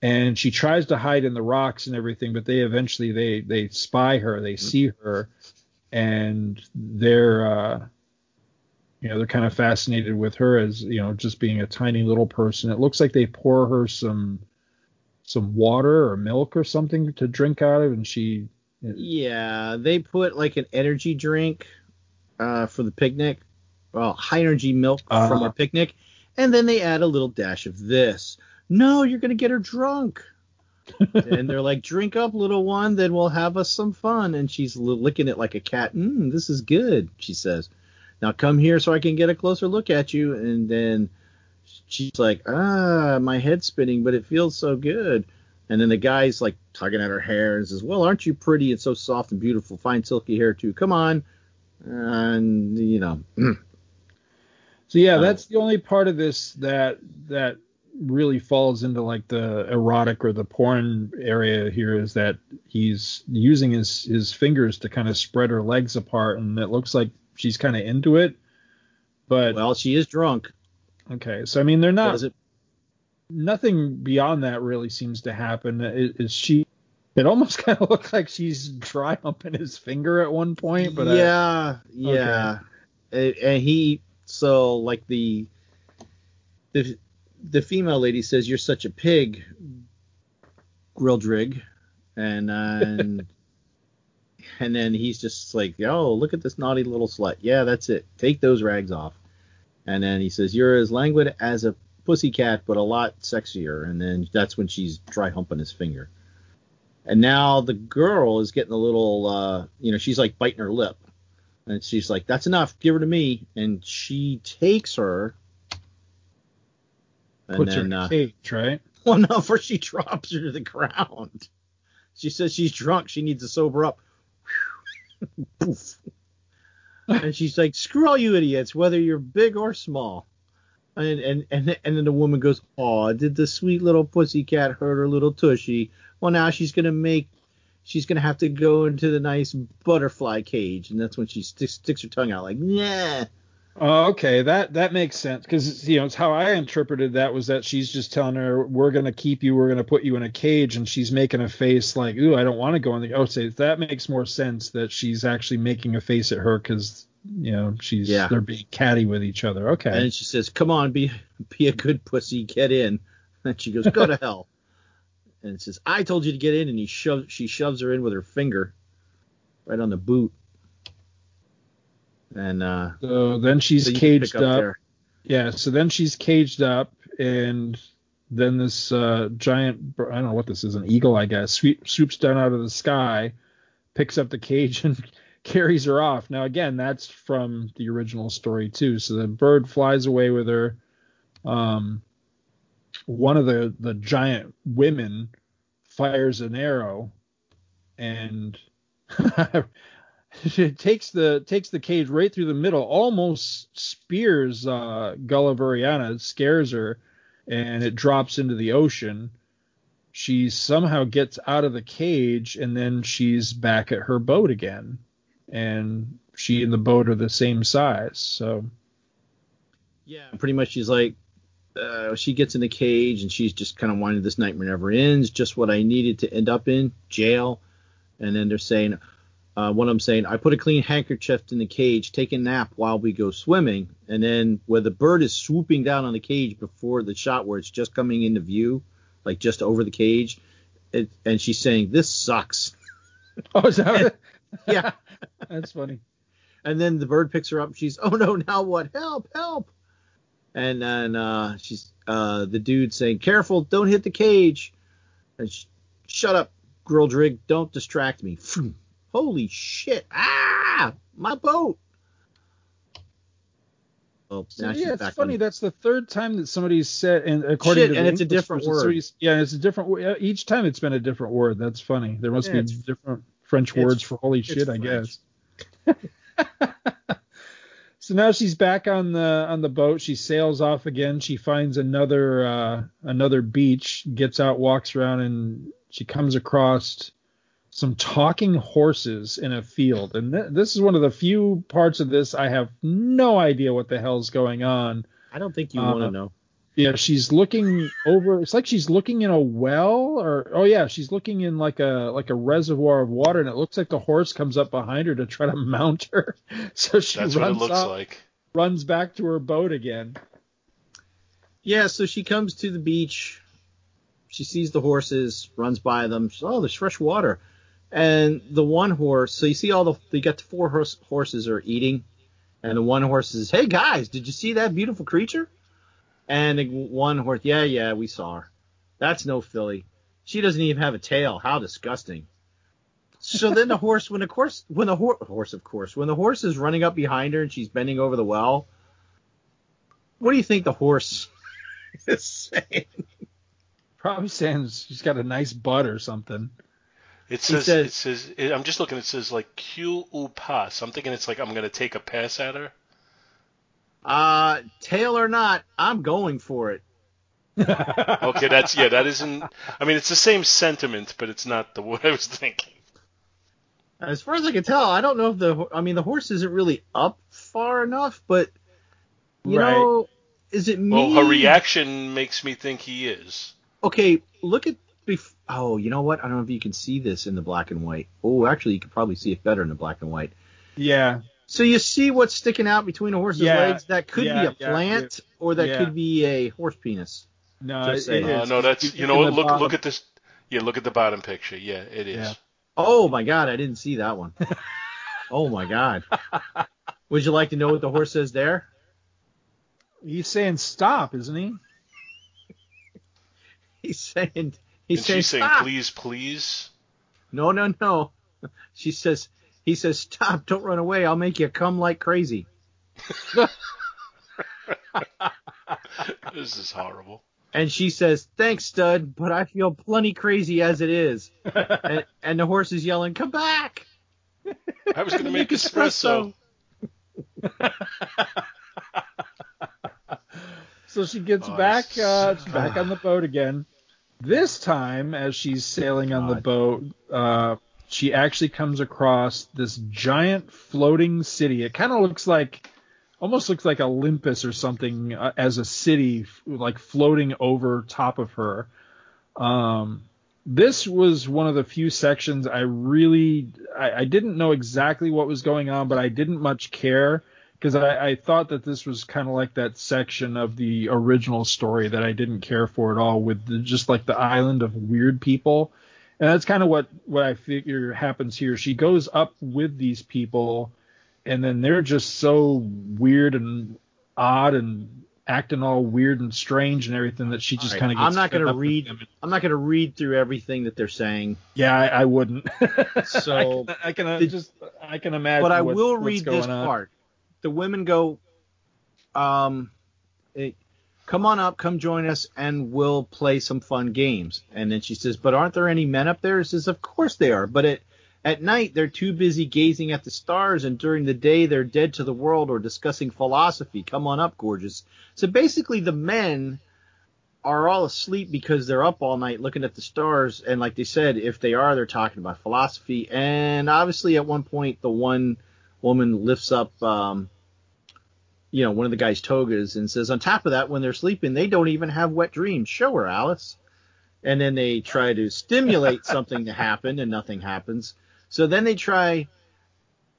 And she tries to hide in the rocks and everything, but they eventually they spy her, they see her, and they're kind of fascinated with her as just being a tiny little person. It looks like they pour her some water or milk or something to drink out of, and she they put like an energy drink for the picnic, high energy milk from a picnic, and then they add a little dash of this. No, you're going to get her drunk. And they're like, drink up, little one, then we'll have us some fun. And she's licking it like a cat. This is good, she says. Now come here so I can get a closer look at you. And then she's like, my head's spinning, but it feels so good. And then the guy's like tugging at her hair and says, well, aren't you pretty and so soft and beautiful? Fine, silky hair, too. Come on. And, So, yeah, that's the only part of this that really falls into like the erotic or the porn area here, is that he's using his fingers to kind of spread her legs apart, and it looks like she's kind of into it, but she is drunk. Okay. So, I mean, they're not, nothing beyond that really seems to happen. It almost kind of looks like she's dry humping his finger at one point, but Okay. And the female lady says, you're such a pig, Grildrig. And then he's just like, oh, look at this naughty little slut. Yeah, that's it. Take those rags off. And then he says, you're as languid as a pussycat, but a lot sexier. And then that's when she's dry humping his finger. And now the girl is getting a little, she's like biting her lip. And she's like, that's enough. Give her to me. And she takes her. And puts then, her in a cage, right? Well, no, first she drops her to the ground. She says she's drunk. She needs to sober up. Poof. And she's like, screw all you idiots, whether you're big or small. And then the woman goes, aw, did the sweet little pussycat hurt her little tushy? Well, now she's going to make she's going to have to go into the nice butterfly cage. And that's when she sticks her tongue out like, nah. Oh, okay. That makes sense, because, you know, it's how I interpreted that, was that she's just telling her, we're going to keep you, we're going to put you in a cage. And she's making a face like, ooh, I don't want to go in the cage. So that makes more sense that she's actually making a face at her because, you know, they're being catty with each other. Okay. And she says, come on, be a good pussy, get in. And she goes, go to hell. And it says, I told you to get in. And she shoves her in with her finger right on the boot. And so then she's caged up. Yeah, so then she's caged up, and then this giant, I don't know what this is, an eagle, I guess, swoops down out of the sky, picks up the cage, and carries her off. Now, again, that's from the original story, too. So the bird flies away with her. One of the giant women fires an arrow, and... it takes the cage right through the middle, almost spears Gulliveriana, scares her, and it drops into the ocean. She somehow gets out of the cage, and then she's back at her boat again. And she and the boat are the same size. So, yeah, pretty much she's like, she gets in the cage, and she's just kind of winding, this nightmare never ends, just what I needed to end up in, jail. And then they're saying... one of them saying, I put a clean handkerchief in the cage, take a nap while we go swimming. And then where the bird is swooping down on the cage before the shot where it's just coming into view, like just over the cage. And she's saying, this sucks. Oh, is that it? Yeah. That's funny. And then the bird picks her up. And she's, oh, no, now what? Help, help. And then she's the dude saying, careful, don't hit the cage. And shut up, Gulliveriana, don't distract me. Holy shit. Ah, my boat. Well, so, yeah, it's funny. That's the third time that somebody's said, and according shit, to and it's English a different person, word. Yeah, it's a different word. Each time it's been a different word. That's funny. There must be different French words for holy shit, French. I guess. So now she's back on the boat. She sails off again. She finds another beach, gets out, walks around, and she comes across some talking horses in a field. And this is one of the few parts of this I have no idea what the hell's going on. I don't think you want to know. Yeah, she's looking over. It's like she's looking in a well, or she's looking in like a reservoir of water, and it looks like the horse comes up behind her to try to mount her. So she runs back to her boat again. Yeah, so she comes to the beach. She sees the horses, runs by them. She's, oh, there's fresh water. And the one horse, so you see you got the four horses are eating, and the one horse says, hey guys, did you see that beautiful creature? And the one horse, yeah, we saw her. That's no filly. She doesn't even have a tail. How disgusting. So then the horse, when the horse is running up behind her and she's bending over the well, what do you think the horse is saying? Probably saying she's got a nice butt or something. It says, I'm just looking, it says like Q ou pass. I'm thinking it's like, I'm going to take a pass at her. Tail or not, I'm going for it. Okay, it's the same sentiment, but it's not the word I was thinking. As far as I can tell, I don't know if the horse isn't really up far enough, but, you know, is it me? Well, her reaction makes me think he is. Okay, look at. Oh, you know what? I don't know if you can see this in the black and white. Oh, actually, you could probably see it better in the black and white. Yeah. So you see what's sticking out between a horse's legs? That could be a plant, or that could be a horse penis. No, no, that's, you know what? Look at this. Yeah, look at the bottom picture. Yeah, it is. Yeah. Oh my God, I didn't see that one. Oh my God. Would you like to know what the horse says there? He's saying stop, isn't he? He's saying. She's saying, stop. Please, please. No. He says, stop, don't run away. I'll make you come like crazy. This is horrible. And she says, thanks, stud, but I feel plenty crazy as it is. and the horse is yelling, come back. I was going to make espresso. So she gets back on the boat again. This time, as she's sailing on the boat, she actually comes across this giant floating city. It kind of looks like, almost looks like Olympus or something as a city, like floating over top of her. This was one of the few sections I didn't know exactly what was going on, but I didn't much care because I thought that this was kind of like that section of the original story that I didn't care for at all, with just like the island of weird people. And that's kind of what I figure happens here. She goes up with these people, and then they're just so weird and odd and acting all weird and strange and everything that she just kind of gets. I'm not gonna read through everything that they're saying. Yeah, I wouldn't. So I can imagine. But I will read this part. The women go, "Come on up, come join us, and we'll play some fun games." And then she says, "But aren't there any men up there?" She says, "Of course they are, but at night they're too busy gazing at the stars, and during the day they're dead to the world or discussing philosophy. Come on up, gorgeous." So basically the men are all asleep because they're up all night looking at the stars, and like they said, if they are, they're talking about philosophy. And obviously at one point the one woman lifts up one of the guys' togas and says, on top of that, when they're sleeping, they don't even have wet dreams. Show her, Alice. And then they try to stimulate something to happen, and nothing happens. So then they try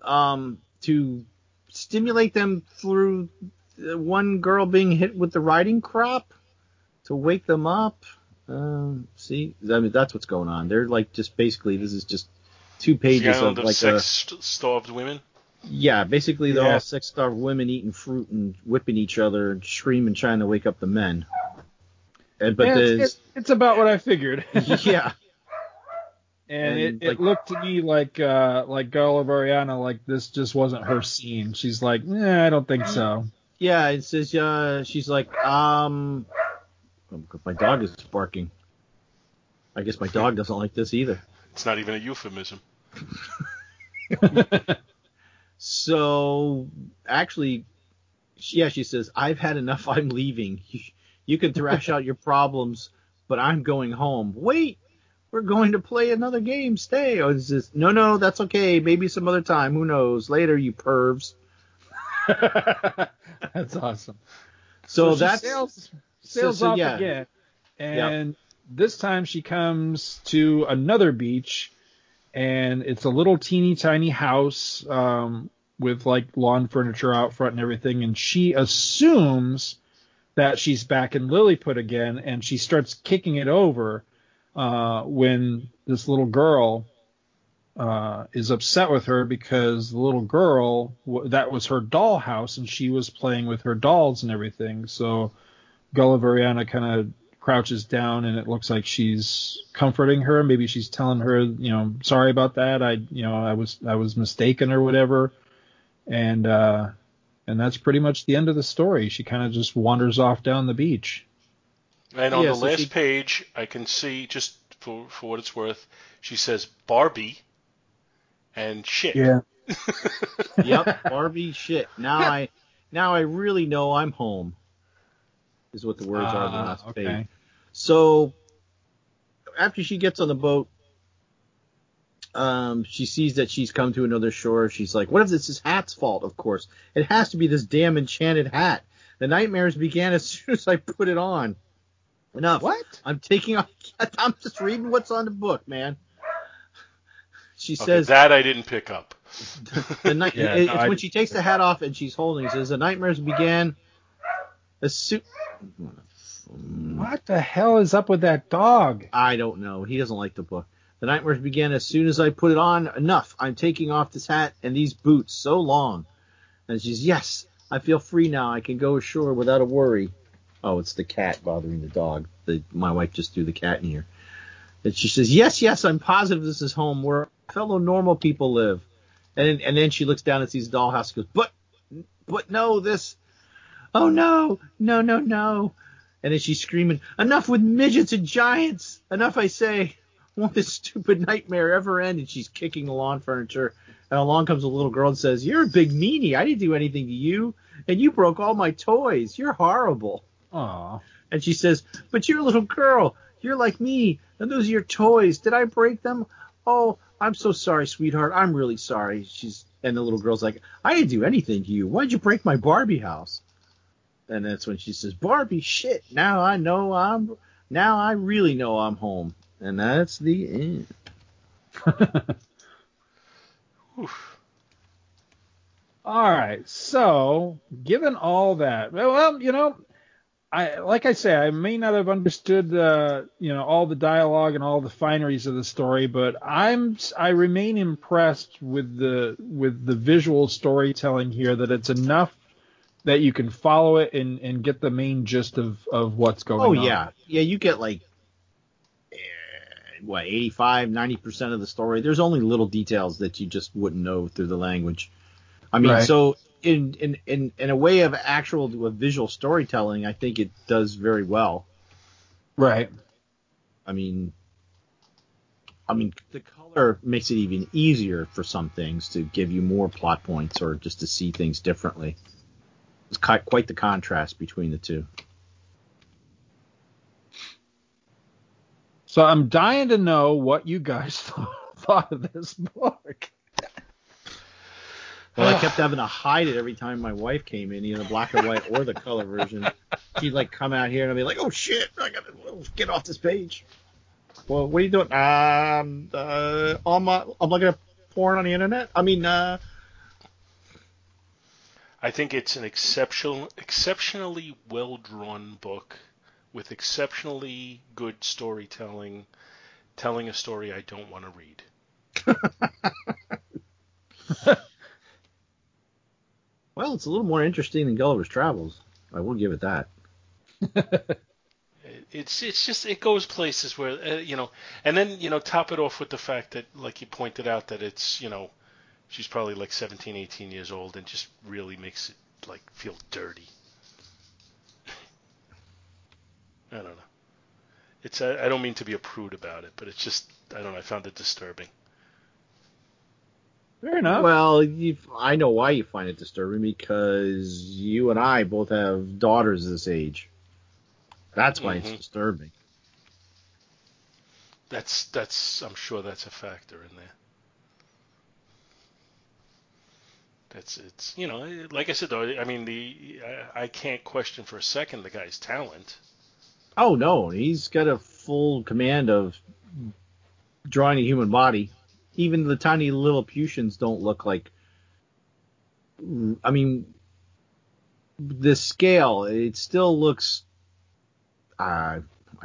to stimulate them through one girl being hit with the riding crop to wake them up. That's what's going on. They're like, just basically, this is just 2 pages of like sex-starved women. Yeah, basically they're all sex-starved women eating fruit and whipping each other and screaming, trying to wake up the men. It's about what I figured. Yeah. And it looked to me like Gulliveriana, like this just wasn't her scene. She's like, nah, I don't think so. Yeah, it says she's like, my dog is barking. I guess my dog doesn't like this either. It's not even a euphemism. So, actually, she says, "I've had enough, I'm leaving. You can thrash out your problems, but I'm going home." Wait, we're going to play another game, stay. Or is this, no, that's okay, maybe some other time, who knows, later, you pervs. That's awesome. So that's... Sails off again, and this time she comes to another beach. And it's a little teeny tiny house with like lawn furniture out front and everything. And she assumes that she's back in Lilliput again. And she starts kicking it over when this little girl is upset with her because the little girl, that was her dollhouse. And she was playing with her dolls and everything. So Gulliveriana kind of crouches down, and it looks like she's comforting her. Maybe she's telling her, sorry about that. I was mistaken or whatever. And that's pretty much the end of the story. She kind of just wanders off down the beach. And on the last page, I can see, just for what it's worth, she says Barbie and shit. Yeah. Yep. Barbie shit. Now I really know I'm home, is what the words are on the last page. So after she gets on the boat, she sees that she's come to another shore. She's like, what if this is Hat's fault? Of course. It has to be this damn enchanted hat. The nightmares began as soon as I put it on. Enough. What? I'm just reading what's on the book, man. She says... That I didn't pick up. When she takes the hat off and she's holding it, says, the nightmares began... What the hell is up with that dog? I don't know. He doesn't like the book. The nightmares began as soon as I put it on. Enough. I'm taking off this hat and these boots. So long. And she's, yes, I feel free now. I can go ashore without a worry. Oh, it's the cat bothering the dog. My wife just threw the cat in here. And she says, yes, I'm positive this is home where fellow normal people live. And then she looks down and sees the dollhouse and goes, but no, this... Oh, no. And then she's screaming, enough with midgets and giants. Enough, I say. Won't this stupid nightmare ever end? And she's kicking the lawn furniture. And along comes a little girl and says, you're a big meanie. I didn't do anything to you. And you broke all my toys. You're horrible. Aww. And she says, but you're a little girl. You're like me. And those are your toys. Did I break them? Oh, I'm so sorry, sweetheart. I'm really sorry. And the little girl's like, I didn't do anything to you. Why'd you break my Barbie house? And that's when she says, Barbie, shit. Now I really know I'm home. And that's the end. Oof. All right. So, given all that, well, you know, I may not have understood, all the dialogue and all the fineries of the story, but I remain impressed with the visual storytelling here, that it's enough that you can follow it and get the main gist of what's going on. Oh, yeah. Yeah, you get 85, 90% of the story. There's only little details that you just wouldn't know through the language. I mean, right. So in a way of actual visual storytelling, I think it does very well. Right. I mean, the color makes it even easier for some things to give you more plot points or just to see things differently. It's quite the contrast between the two. So I'm dying to know what you guys thought of this book. Well, I kept having to hide it every time my wife came in, either black and white or the color version. She'd come out here and I'd be like, oh shit, I gotta get off this page. Well, what are you doing? I'm looking at porn on the internet. I think it's an exceptionally well-drawn book with exceptionally good storytelling, telling a story I don't want to read. Well, it's a little more interesting than Gulliver's Travels. I will give it that. It's just, it goes places where, and then, top it off with the fact that, like you pointed out, that it's, she's probably 17, 18 years old, and just really makes it feel dirty. I don't know. It's, I don't mean to be a prude about it, but it's just, I don't know, I found it disturbing. Fair enough. Well, I know why you find it disturbing, because you and I both have daughters this age. That's why it's disturbing. That's I'm sure that's a factor in there. It's like I said, though, I can't question for a second the guy's talent. Oh no, he's got a full command of drawing a human body. Even the tiny Lilliputians don't look like. I mean, the scale, it still looks, I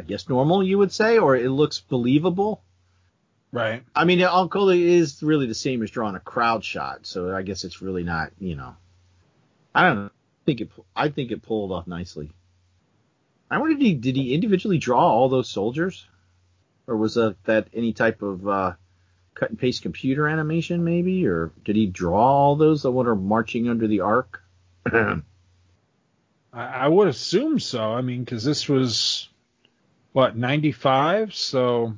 guess, normal, you would say, or it looks believable. Right. I mean, Alcoli is really the same as drawing a crowd shot, so I guess it's really not, I don't know. I think it pulled off nicely. I wonder, did he individually draw all those soldiers, or was that any type of cut and paste computer animation, maybe, or did he draw all those that were marching under the arc? I would assume so. I mean, because this was 95, so.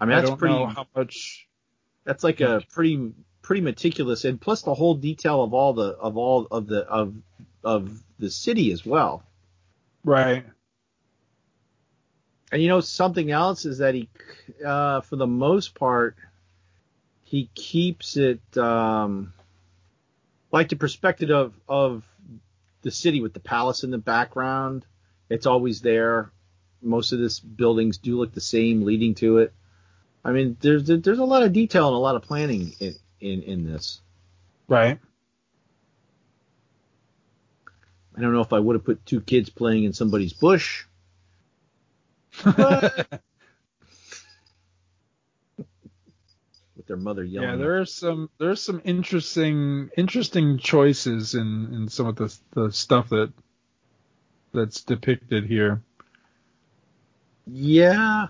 I mean, that's pretty. How much? That's a pretty meticulous, and plus the whole detail of all of the city as well. Right. And something else is that he, for the most part, he keeps it the perspective of the city with the palace in the background. It's always there. Most of these buildings do look the same, leading to it. I mean, there's a lot of detail and a lot of planning in this. Right. I don't know if I would have put two kids playing in somebody's bush. But with their mother yelling. Yeah, there's some interesting choices in some of the stuff that's depicted here. Yeah.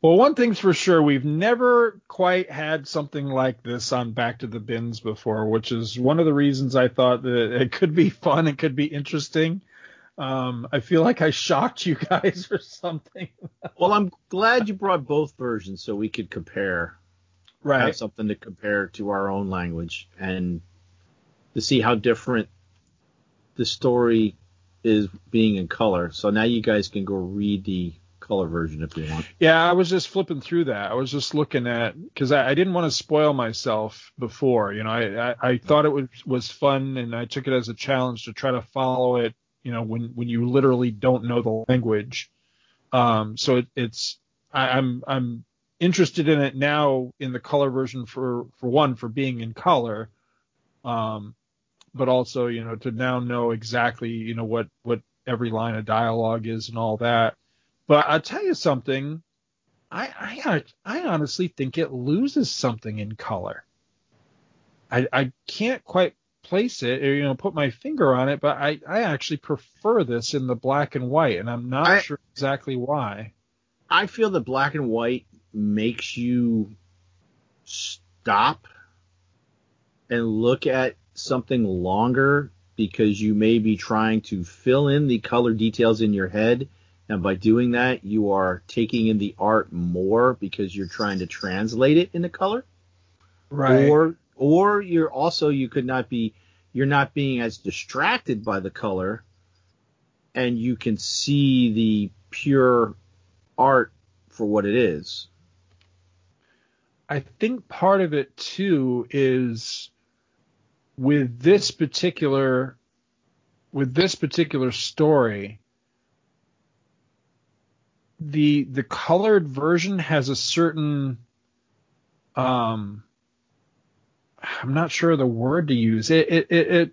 Well, one thing's for sure, we've never quite had something like this on Back to the Bins before, which is one of the reasons I thought that it could be fun, it could be interesting. I feel like I shocked you guys or something. Well, I'm glad you brought both versions so we could compare. Right. Have something to compare to our own language and to see how different the story is being in color. So now you guys can go read the color version if you want. Yeah, I was just flipping through that. I was just looking at, because I didn't want to spoil myself before. You know, I thought it was fun, and I took it as a challenge to try to follow it, you know, when you literally don't know the language. So I'm interested in it now in the color version for one, for being in color, but also, you know, to now know exactly, you know, what every line of dialogue is and all that. But I'll tell you something, I honestly think it loses something in color. I can't quite place it, or, you know, put my finger on it, but I actually prefer this in the black and white, and I'm not sure exactly why. I feel that black and white makes you stop and look at something longer, because you may be trying to fill in the color details in your head, and by doing that, you are taking in the art more because you're trying to translate it into color. Right. Or you're also, you're not being as distracted by the color, and you can see the pure art for what it is. I think part of it too is with this particular story, the colored version has a certain, I'm not sure the word to use. It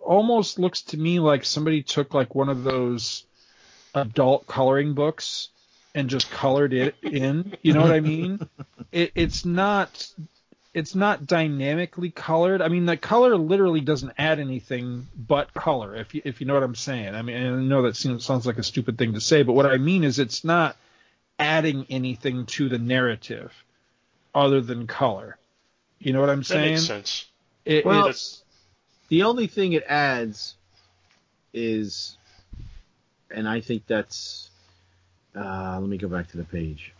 almost looks to me like somebody took like one of those adult coloring books and just colored it in. You know what I mean? It's not dynamically colored. I mean, the color literally doesn't add anything but color, if you know what I'm saying. I mean, I know that sounds like a stupid thing to say, but what I mean is it's not adding anything to the narrative other than color. You know what I'm saying? That makes sense. The only thing it adds is, and I think that's, let me go back to the page.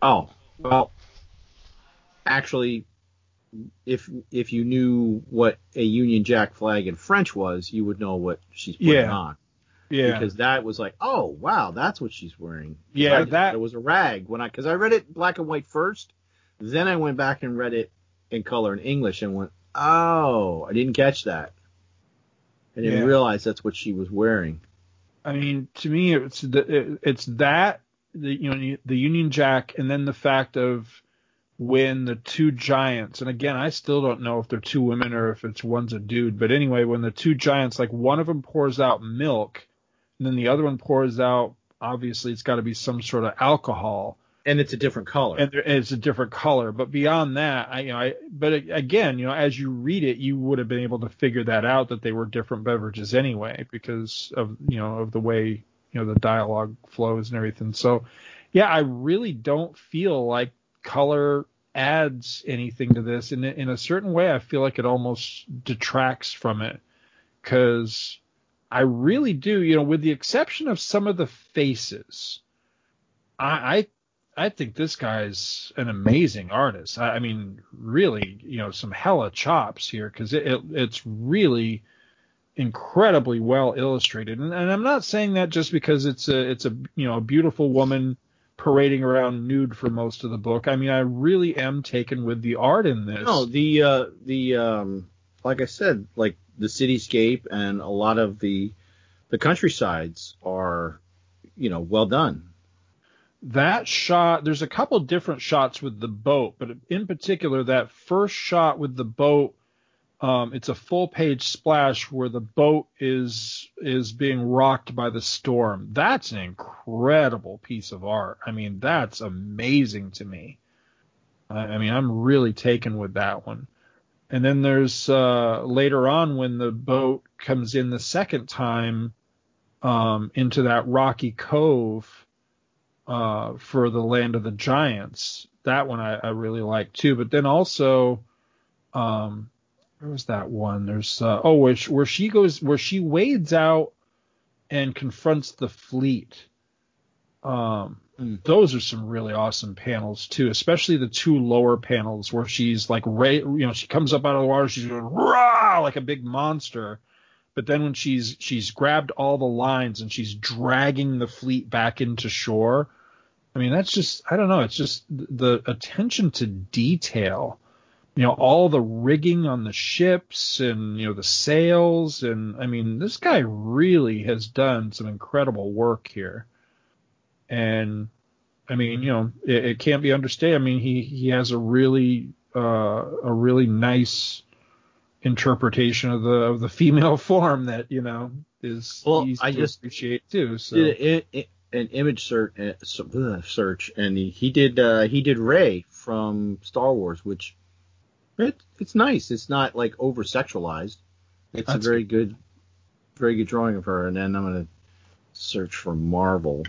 Oh, well, actually, if you knew what a Union Jack flag in French was, you would know what she's putting on. Yeah. Because that was like, oh, wow, that's what she's wearing. Yeah, that it was a rag. Because I read it black and white first, then I went back and read it in color in English and went, oh, I didn't catch that. I didn't realize that's what she was wearing. I mean, to me, it's the Union Jack, and then the fact of when the two giants, and again, I still don't know if they're two women or if it's one's a dude, but anyway, when the two giants, like one of them pours out milk, and then the other one pours out, obviously it's got to be some sort of alcohol. And it's a different color. But beyond that, again, as you read it, you would have been able to figure that out, that they were different beverages anyway, because of the way, the dialogue flows and everything. So, yeah, I really don't feel like color adds anything to this. And in a certain way, I feel like it almost detracts from it, because I really do, with the exception of some of the faces, I think this guy's an amazing artist. I mean, really, some hella chops here, because it's really incredibly well illustrated. And I'm not saying that just because it's a beautiful woman parading around nude for most of the book. I mean, I really am taken with the art in this. No, like I said, like the cityscape and a lot of the countrysides are, well done. That shot, there's a couple different shots with the boat, but in particular, that first shot with the boat, it's a full page splash where the boat is being rocked by the storm. That's an incredible piece of art. I mean, that's amazing to me. I mean, I'm really taken with that one. And then there's later on when the boat comes in the second time into that rocky cove, for the Land of the Giants. That one I really like too. But then also, where was that one? There's where she wades out and confronts the fleet. Those are some really awesome panels too, especially the two lower panels where she's like, she comes up out of the water, she's going rah like a big monster, But then when she's grabbed all the lines and she's dragging the fleet back into shore, I mean, that's just, I don't know. It's just the attention to detail, you know, all the rigging on the ships and, you know, the sails. And I mean, this guy really has done some incredible work here. And I mean, you know, it can't be understated. I mean, he has a really nice interpretation of the female form that, you know, is easy to appreciate too. So an image search, and he did Rey from Star Wars, which it's nice. It's not like over sexualized. It's a very good drawing of her. And then I'm gonna search for Marvel.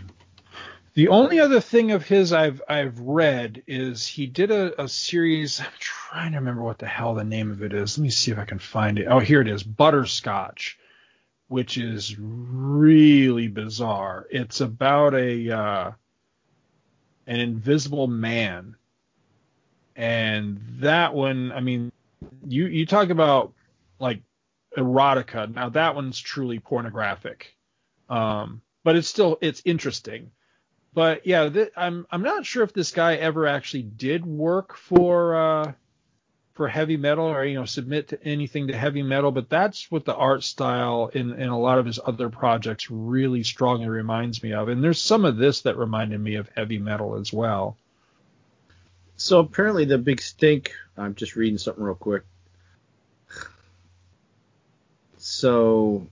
The only other thing of his I've read is he did a series. I'm trying to remember what the hell the name of it is. Let me see if I can find it. Oh, here it is. Butterscotch, which is really bizarre. It's about an invisible man. And that one, I mean, you talk about like erotica. Now that one's truly pornographic. But it's interesting. But yeah, I'm not sure if this guy ever actually did work for heavy metal or, you know, submit to anything to heavy metal. But that's what the art style in a lot of his other projects really strongly reminds me of. And there's some of this that reminded me of heavy metal as well. So apparently the big stink. I'm just reading something real quick. So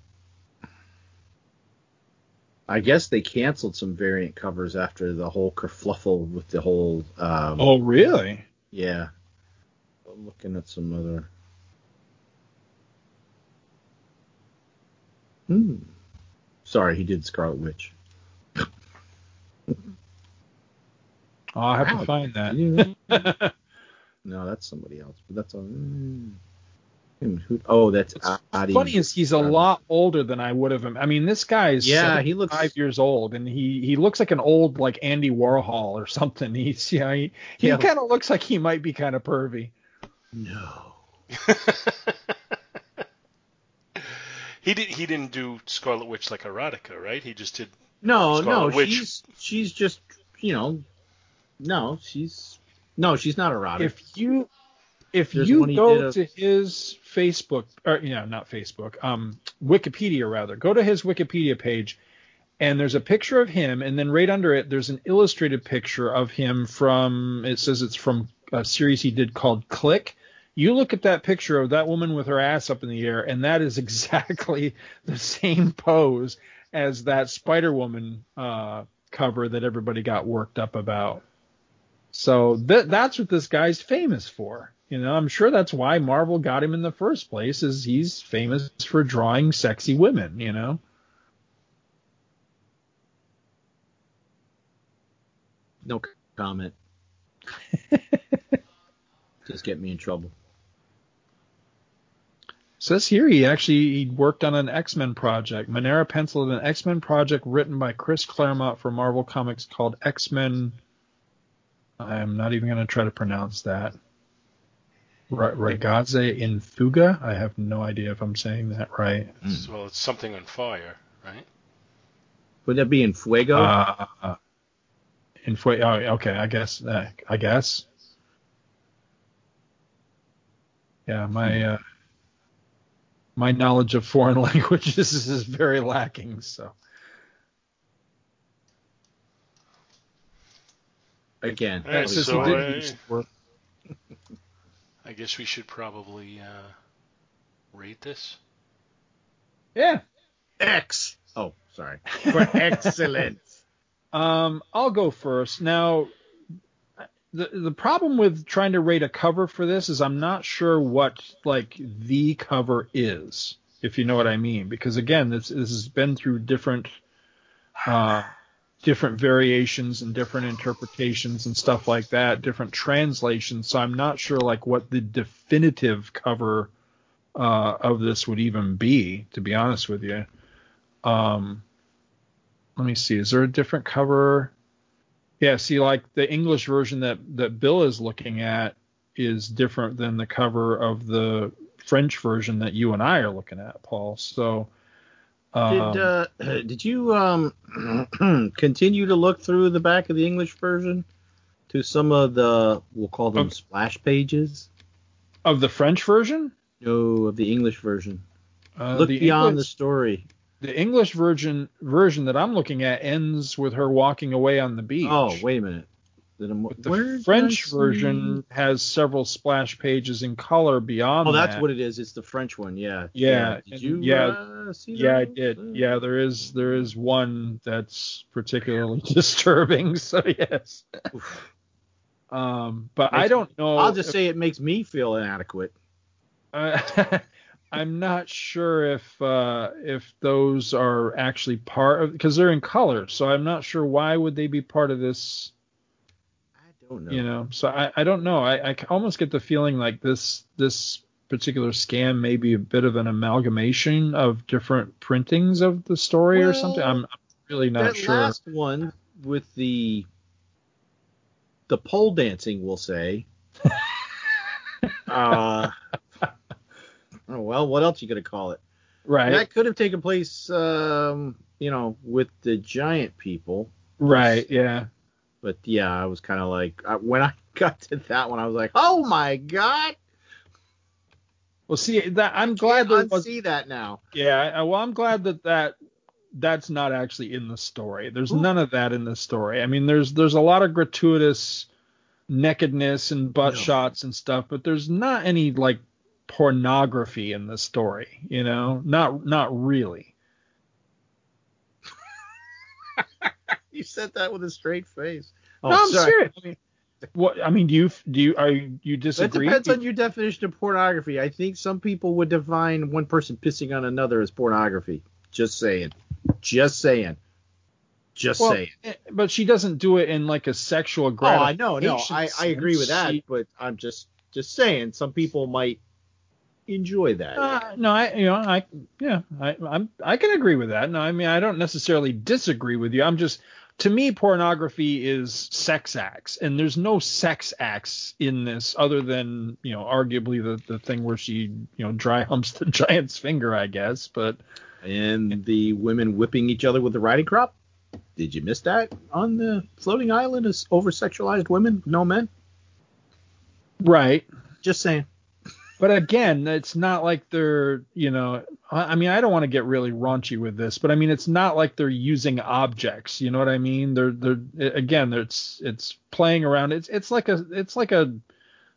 I guess they canceled some variant covers after the whole kerfluffle with the whole... oh, really? Yeah. I'm looking at some other... Sorry, he did Scarlet Witch. I'll have to find that. No, that's somebody else, but that's all... Oh, that's What's funny is he's a lot older than I would have him. I mean, this guy is he looks 5 years old, and he looks like an old like Andy Warhol or something. He's he kind of looks like he might be kind of pervy. No, he didn't do Scarlet Witch like erotica, right? He just did Scarlet Witch. She's just she's not erotic. If you go to his Facebook, or not Facebook, Wikipedia rather, go to his Wikipedia page, and there's a picture of him, and then right under it there's an illustrated picture of him from. It says it's from a series he did called Click. You look at that picture of that woman with her ass up in the air, and that is exactly the same pose as that Spider-Woman cover that everybody got worked up about. So that's what this guy's famous for. You know, I'm sure that's why Marvel got him in the first place, is he's famous for drawing sexy women, you know. No comment. Just get me in trouble. Says here he worked on an X-Men project. Manara penciled an X-Men project written by Chris Claremont for Marvel Comics called X-Men. I'm not even going to try to pronounce that. Ragazze in fuga? I have no idea if I'm saying that right. Well, it's something on fire, right? Would that be in fuego? Oh, okay, I guess. Yeah, my knowledge of foreign languages is very lacking. So, again, all right, so I guess we should probably rate this. Yeah. Oh, sorry. For excellence. I'll go first. Now, the problem with trying to rate a cover for this is I'm not sure what like the cover is, if you know what I mean, because again, this has been through different variations and different interpretations and stuff like that, different translations. So I'm not sure like what the definitive cover of this would even be, to be honest with you. Let me see. Is there a different cover? Yeah. See, like the English version that Bill is looking at is different than the cover of the French version that you and I are looking at, Paul. So did you continue to look through the back of the English version to some of the, we'll call them splash pages? Of the French version? No, of the English version. Look beyond the story. The English version that I'm looking at ends with her walking away on the beach. Oh, wait a minute. The French version has several splash pages in color beyond that. Oh, that's what it is. It's the French one, yeah. Yeah. Did you see that? Yeah, I did. Yeah, there is one that's particularly disturbing, so yes. But I don't know. I'll just say it makes me feel inadequate. I'm not sure if those are actually part of, because they're in color, so I'm not sure why would they be part of this. Oh, no. You know, so I don't know. I almost get the feeling like this particular scan may be a bit of an amalgamation of different printings of the story or something. I'm really not sure. That last one with the pole dancing, we'll say. Well, what else are you going to call it? Right. That could have taken place, with the giant people. Right, yeah. But, yeah, I was kind of like, when I got to that one, I was like, oh, my God. Well, see, I'm glad that I see that now. Yeah, well, I'm glad that's not actually in the story. There's none of that in the story. I mean, there's a lot of gratuitous nakedness and butt shots and stuff, but there's not any, like, pornography in the story, you know? Not really. You said that with a straight face. Oh, no, I'm serious. I mean, do you disagree? It depends on your definition of pornography. I think some people would define one person pissing on another as pornography. Just saying. But she doesn't do it in like a sexual gratification. Oh, I know. No, I agree with that. But I'm just saying, some people might enjoy that. I can agree with that. No, I mean, I don't necessarily disagree with you. I'm just. To me, pornography is sex acts, and there's no sex acts in this other than, arguably the thing where she, dry humps the giant's finger, I guess. But and the women whipping each other with the riding crop. Did you miss that on the floating island is over-sexualized women, no men? Right. Just saying. But again, it's not like they're, I mean, I don't want to get really raunchy with this, but I mean, it's not like they're using objects. You know what I mean? It's playing around. It's like a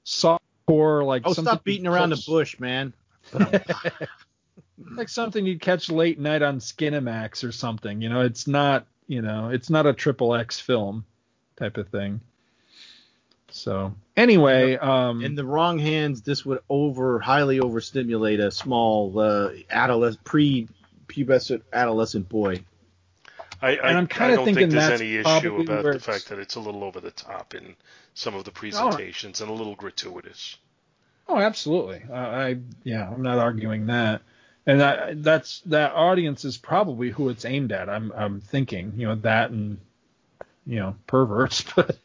softcore, like. Oh, stop beating around the bush, man. Like something you'd catch late night on Skinamax or something. It's not a XXX film type of thing. So anyway, in the wrong hands, this would highly overstimulate a small adolescent, pre-pubescent adolescent boy. I don't think there's any issue about the fact that it's a little over the top in some of the presentations and a little gratuitous. Oh, absolutely. I'm not arguing that. And that audience is probably who it's aimed at. I'm thinking, that and. Perverts. But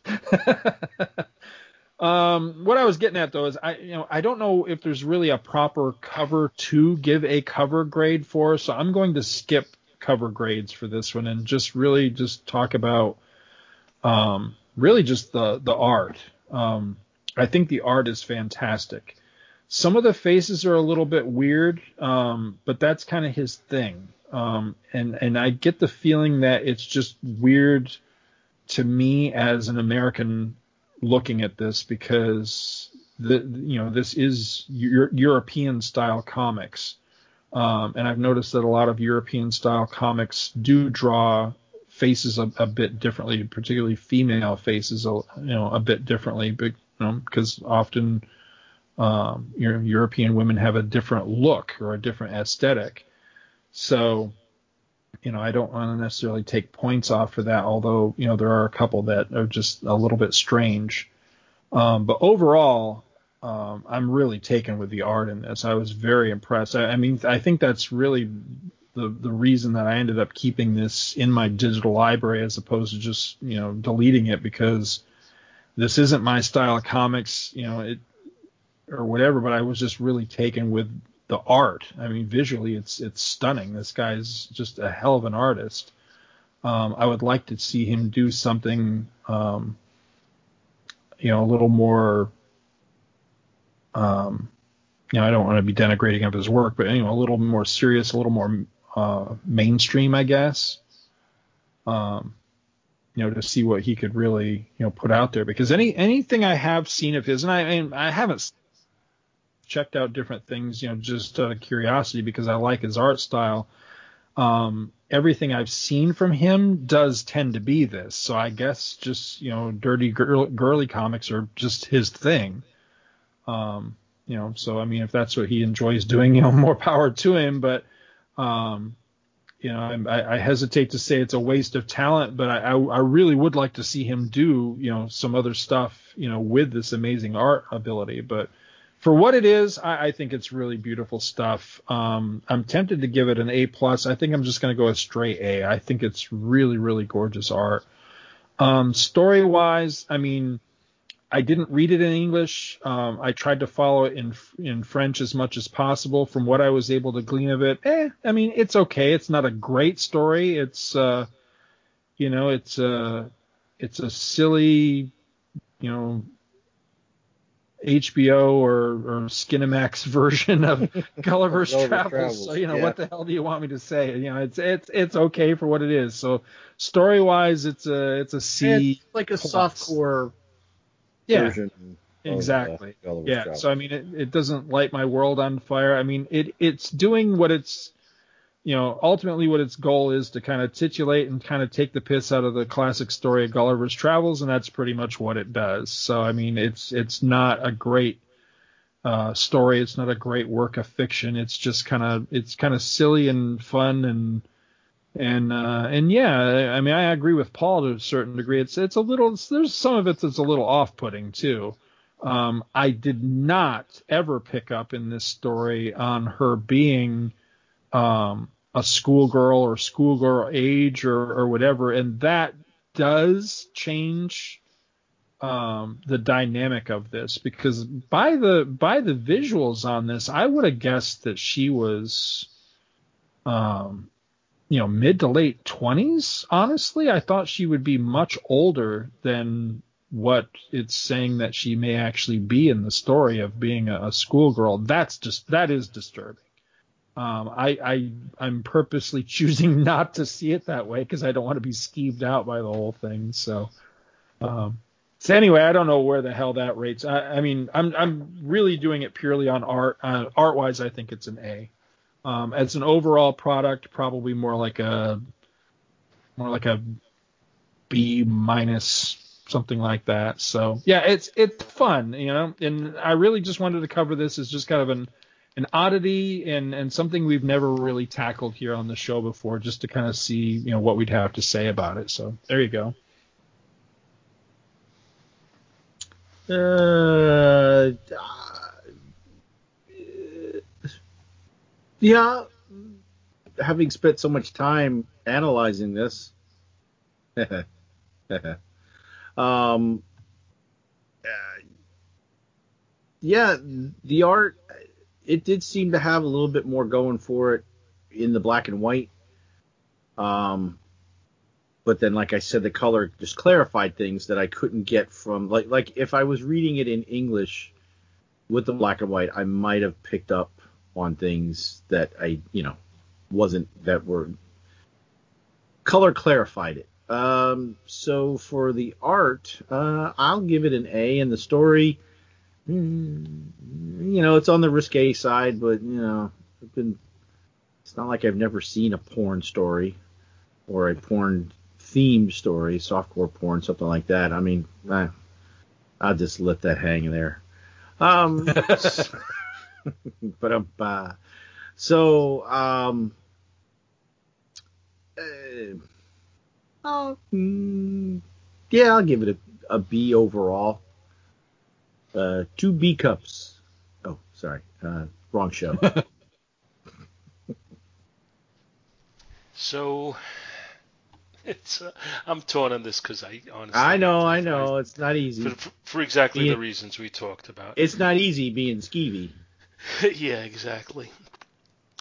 what I was getting at though is I don't know if there's really a proper cover to give a cover grade for, so I'm going to skip cover grades for this one and just talk about really just the art. I think the art is fantastic. Some of the faces are a little bit weird, but that's kind of his thing. And I get the feeling that it's just weird to me as an American looking at this, because this is European style comics. And I've noticed that a lot of European style comics do draw faces a bit differently, particularly female faces, a bit differently, because often European women have a different look or a different aesthetic. So, I don't want to necessarily take points off for that, although, there are a couple that are just a little bit strange. But overall, I'm really taken with the art in this. I was very impressed. I mean, I think that's really the reason that I ended up keeping this in my digital library as opposed to just, deleting it, because this isn't my style of comics. or whatever, but I was just really taken with the art. I mean, visually, it's stunning. This guy's just a hell of an artist. I would like to see him do something, a little more. I don't want to be denigrating of his work, but a little more serious, a little more mainstream, I guess. To see what he could really, put out there, because anything I have seen of his, and I haven't checked out different things, just out of curiosity because I like his art style. Everything I've seen from him does tend to be this. So I guess just, dirty girly comics are just his thing. So, I mean, if that's what he enjoys doing, more power to him, but, I hesitate to say it's a waste of talent, but I really would like to see him do, some other stuff, with this amazing art ability. But for what it is, I think it's really beautiful stuff. I'm tempted to give it an A+. I think I'm just going to go a straight A. I think it's really, really gorgeous art. Story-wise, I mean, I didn't read it in English. I tried to follow it in French as much as possible. From what I was able to glean of it, I mean, it's okay. It's not a great story. It's it's a silly, HBO or Skinamax version of Gulliver's Travels. So what the hell do you want me to say? It's okay for what it is. So story wise, it's a C. It's like a softcore. Yeah, exactly. Yeah. So, I mean, it doesn't light my world on fire. I mean, it's doing what it's, ultimately what its goal is, to kind of titillate and kind of take the piss out of the classic story of Gulliver's Travels. And that's pretty much what it does. So, I mean, it's not a great story. It's not a great work of fiction. It's just kind of silly and fun and yeah, I mean, I agree with Paul to a certain degree. It's a little, there's some of it that's a little off-putting too. I did not ever pick up in this story on her being a schoolgirl or schoolgirl age or whatever, and that does change the dynamic of this, because by the visuals on this, I would have guessed that she was mid to late 20s. Honestly, I thought she would be much older than what it's saying that she may actually be in the story, of being a schoolgirl. That is disturbing. I'm purposely choosing not to see it that way because I don't want to be skeeved out by the whole thing. So, so anyway, I don't know where the hell that rates. I mean, I'm really doing it purely on art. Art wise, I think it's an A. As an overall product, probably more like a B-, something like that. So yeah, it's fun, and I really just wanted to cover this as just kind of an oddity and something we've never really tackled here on the show before, just to kind of see, what we'd have to say about it. So there you go. Yeah, having spent so much time analyzing this, the art, it did seem to have a little bit more going for it in the black and white. But then, like I said, the color just clarified things that I couldn't get from, like if I was reading it in English with the black and white, I might have picked up on things that I, that were color clarified it. So for the art, I'll give it an A, and the story, it's on the risque side, but it's not like I've never seen a porn story or a porn themed story, softcore porn, something like that. I mean, I'll just let that hang there. But I'll give it a B overall. 2 B cups. Oh, sorry, wrong show. So It's I'm torn on this because I honestly. I know. It's not easy. For exactly the reasons we talked about. It's not easy being skeevy. Yeah, exactly.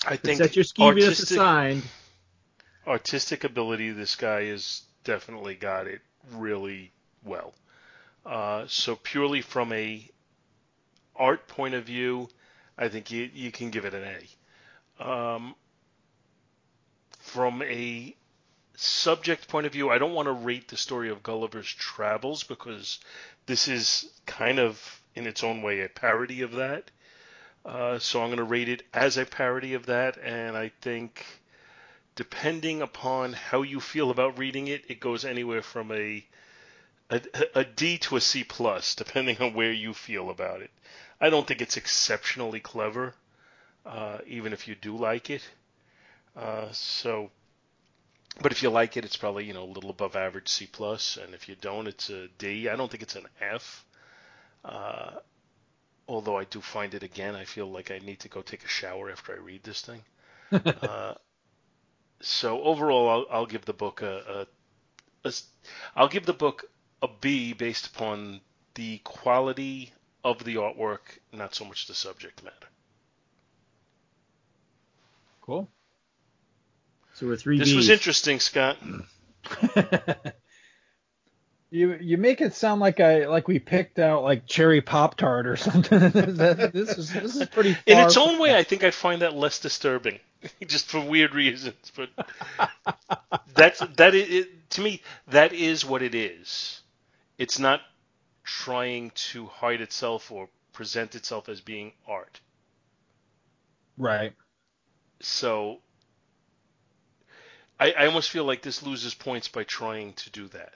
I think that your skeeviness is assigned. Artistic ability, this guy has definitely got it really well. So purely from a art point of view, I think you can give it an A. From a subject point of view, I don't want to rate the story of Gulliver's Travels because this is kind of, in its own way, a parody of that. So I'm going to rate it as a parody of that, and I think depending upon how you feel about reading it, it goes anywhere from a D to a C+, depending on where you feel about it. I don't think it's exceptionally clever, even if you do like it. But if you like it, it's probably, a little above average C+, and if you don't, it's a D. I don't think it's an F. Although I do find it, again, I feel like I need to go take a shower after I read this thing. So overall, I'll give the book I'll give the book a B based upon the quality of the artwork, not so much the subject matter. Cool. So we're three. This Bs. Was interesting, Scott. You make it sound like we picked out like cherry Pop-Tart or something. This is pretty. In its own way, I think I find that less disturbing, just for weird reasons. But to me, that is what it is. It's not trying to hide itself or present itself as being art. Right. So I almost feel like this loses points by trying to do that.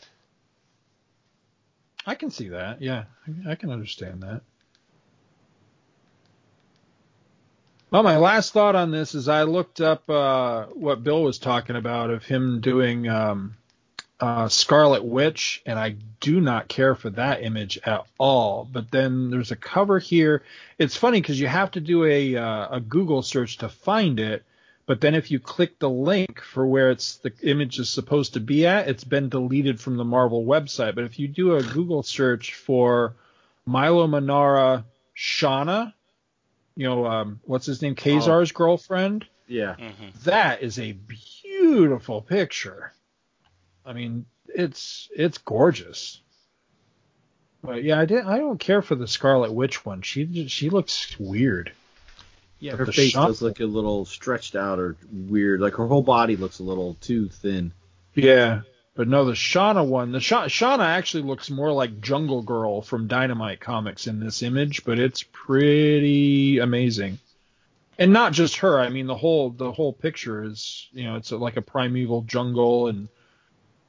I can see that. Yeah, I can understand that. Well, my last thought on this is I looked up what Bill was talking about of him doing Scarlet Witch, and I do not care for that image at all. But then there's a cover here. It's funny because you have to do a Google search to find it, but then if you click the link for where the image is supposed to be at, it's been deleted from the Marvel website. But if you do a Google search for Milo Manara Shauna, what's his name, Kazar's girlfriend? Yeah. Mm-hmm. That is a beautiful picture. I mean, it's gorgeous. But yeah, I don't care for the Scarlet Witch one. She looks weird. Yeah, her face does look a little stretched out or weird. Like, her whole body looks a little too thin. Yeah, but no, the Shauna one, Shauna actually looks more like Jungle Girl from Dynamite Comics in this image, but it's pretty amazing. And not just her. I mean, the whole picture is, it's like a primeval jungle, and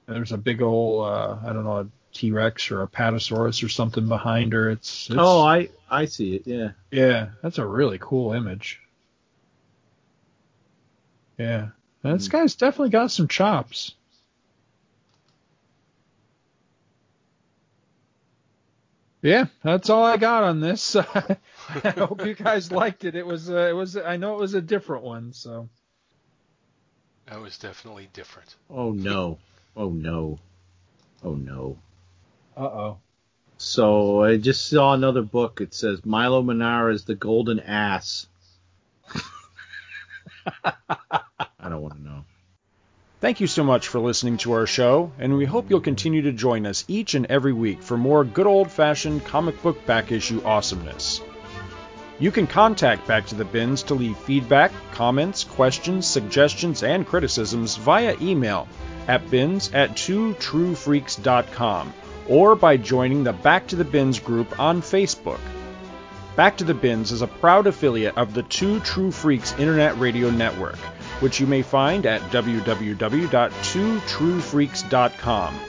there's a big old, I don't know, a T-Rex or a Patasaurus or something behind her. It's Oh, I see it, yeah. Yeah, that's a really cool image. Yeah. This guy's definitely got some chops. Yeah, that's all I got on this. I hope you guys liked it. It was I know it was a different one, so. That was definitely different. Oh no. Oh no. Oh no. Uh-oh. So I just saw another book. It says Milo Manara is the Golden Ass. I don't want to know. Thank you so much for listening to our show, and we hope you'll continue to join us each and every week for more good old-fashioned comic book back issue awesomeness. You can contact Back to the Bins to leave feedback, comments, questions, suggestions, and criticisms via email at bins@twotruefreaks.com. or by joining the Back to the Bins group on Facebook. Back to the Bins is a proud affiliate of the Two True Freaks Internet Radio Network, which you may find at www.twotruefreaks.com.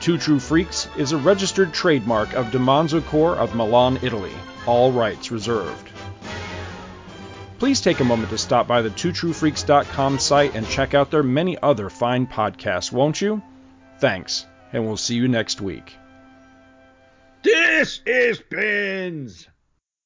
Two True Freaks is a registered trademark of DiManzo Corp of Milan, Italy. All rights reserved. Please take a moment to stop by the twotruefreaks.com site and check out their many other fine podcasts, won't you? Thanks. And we'll see you next week. This is Bins!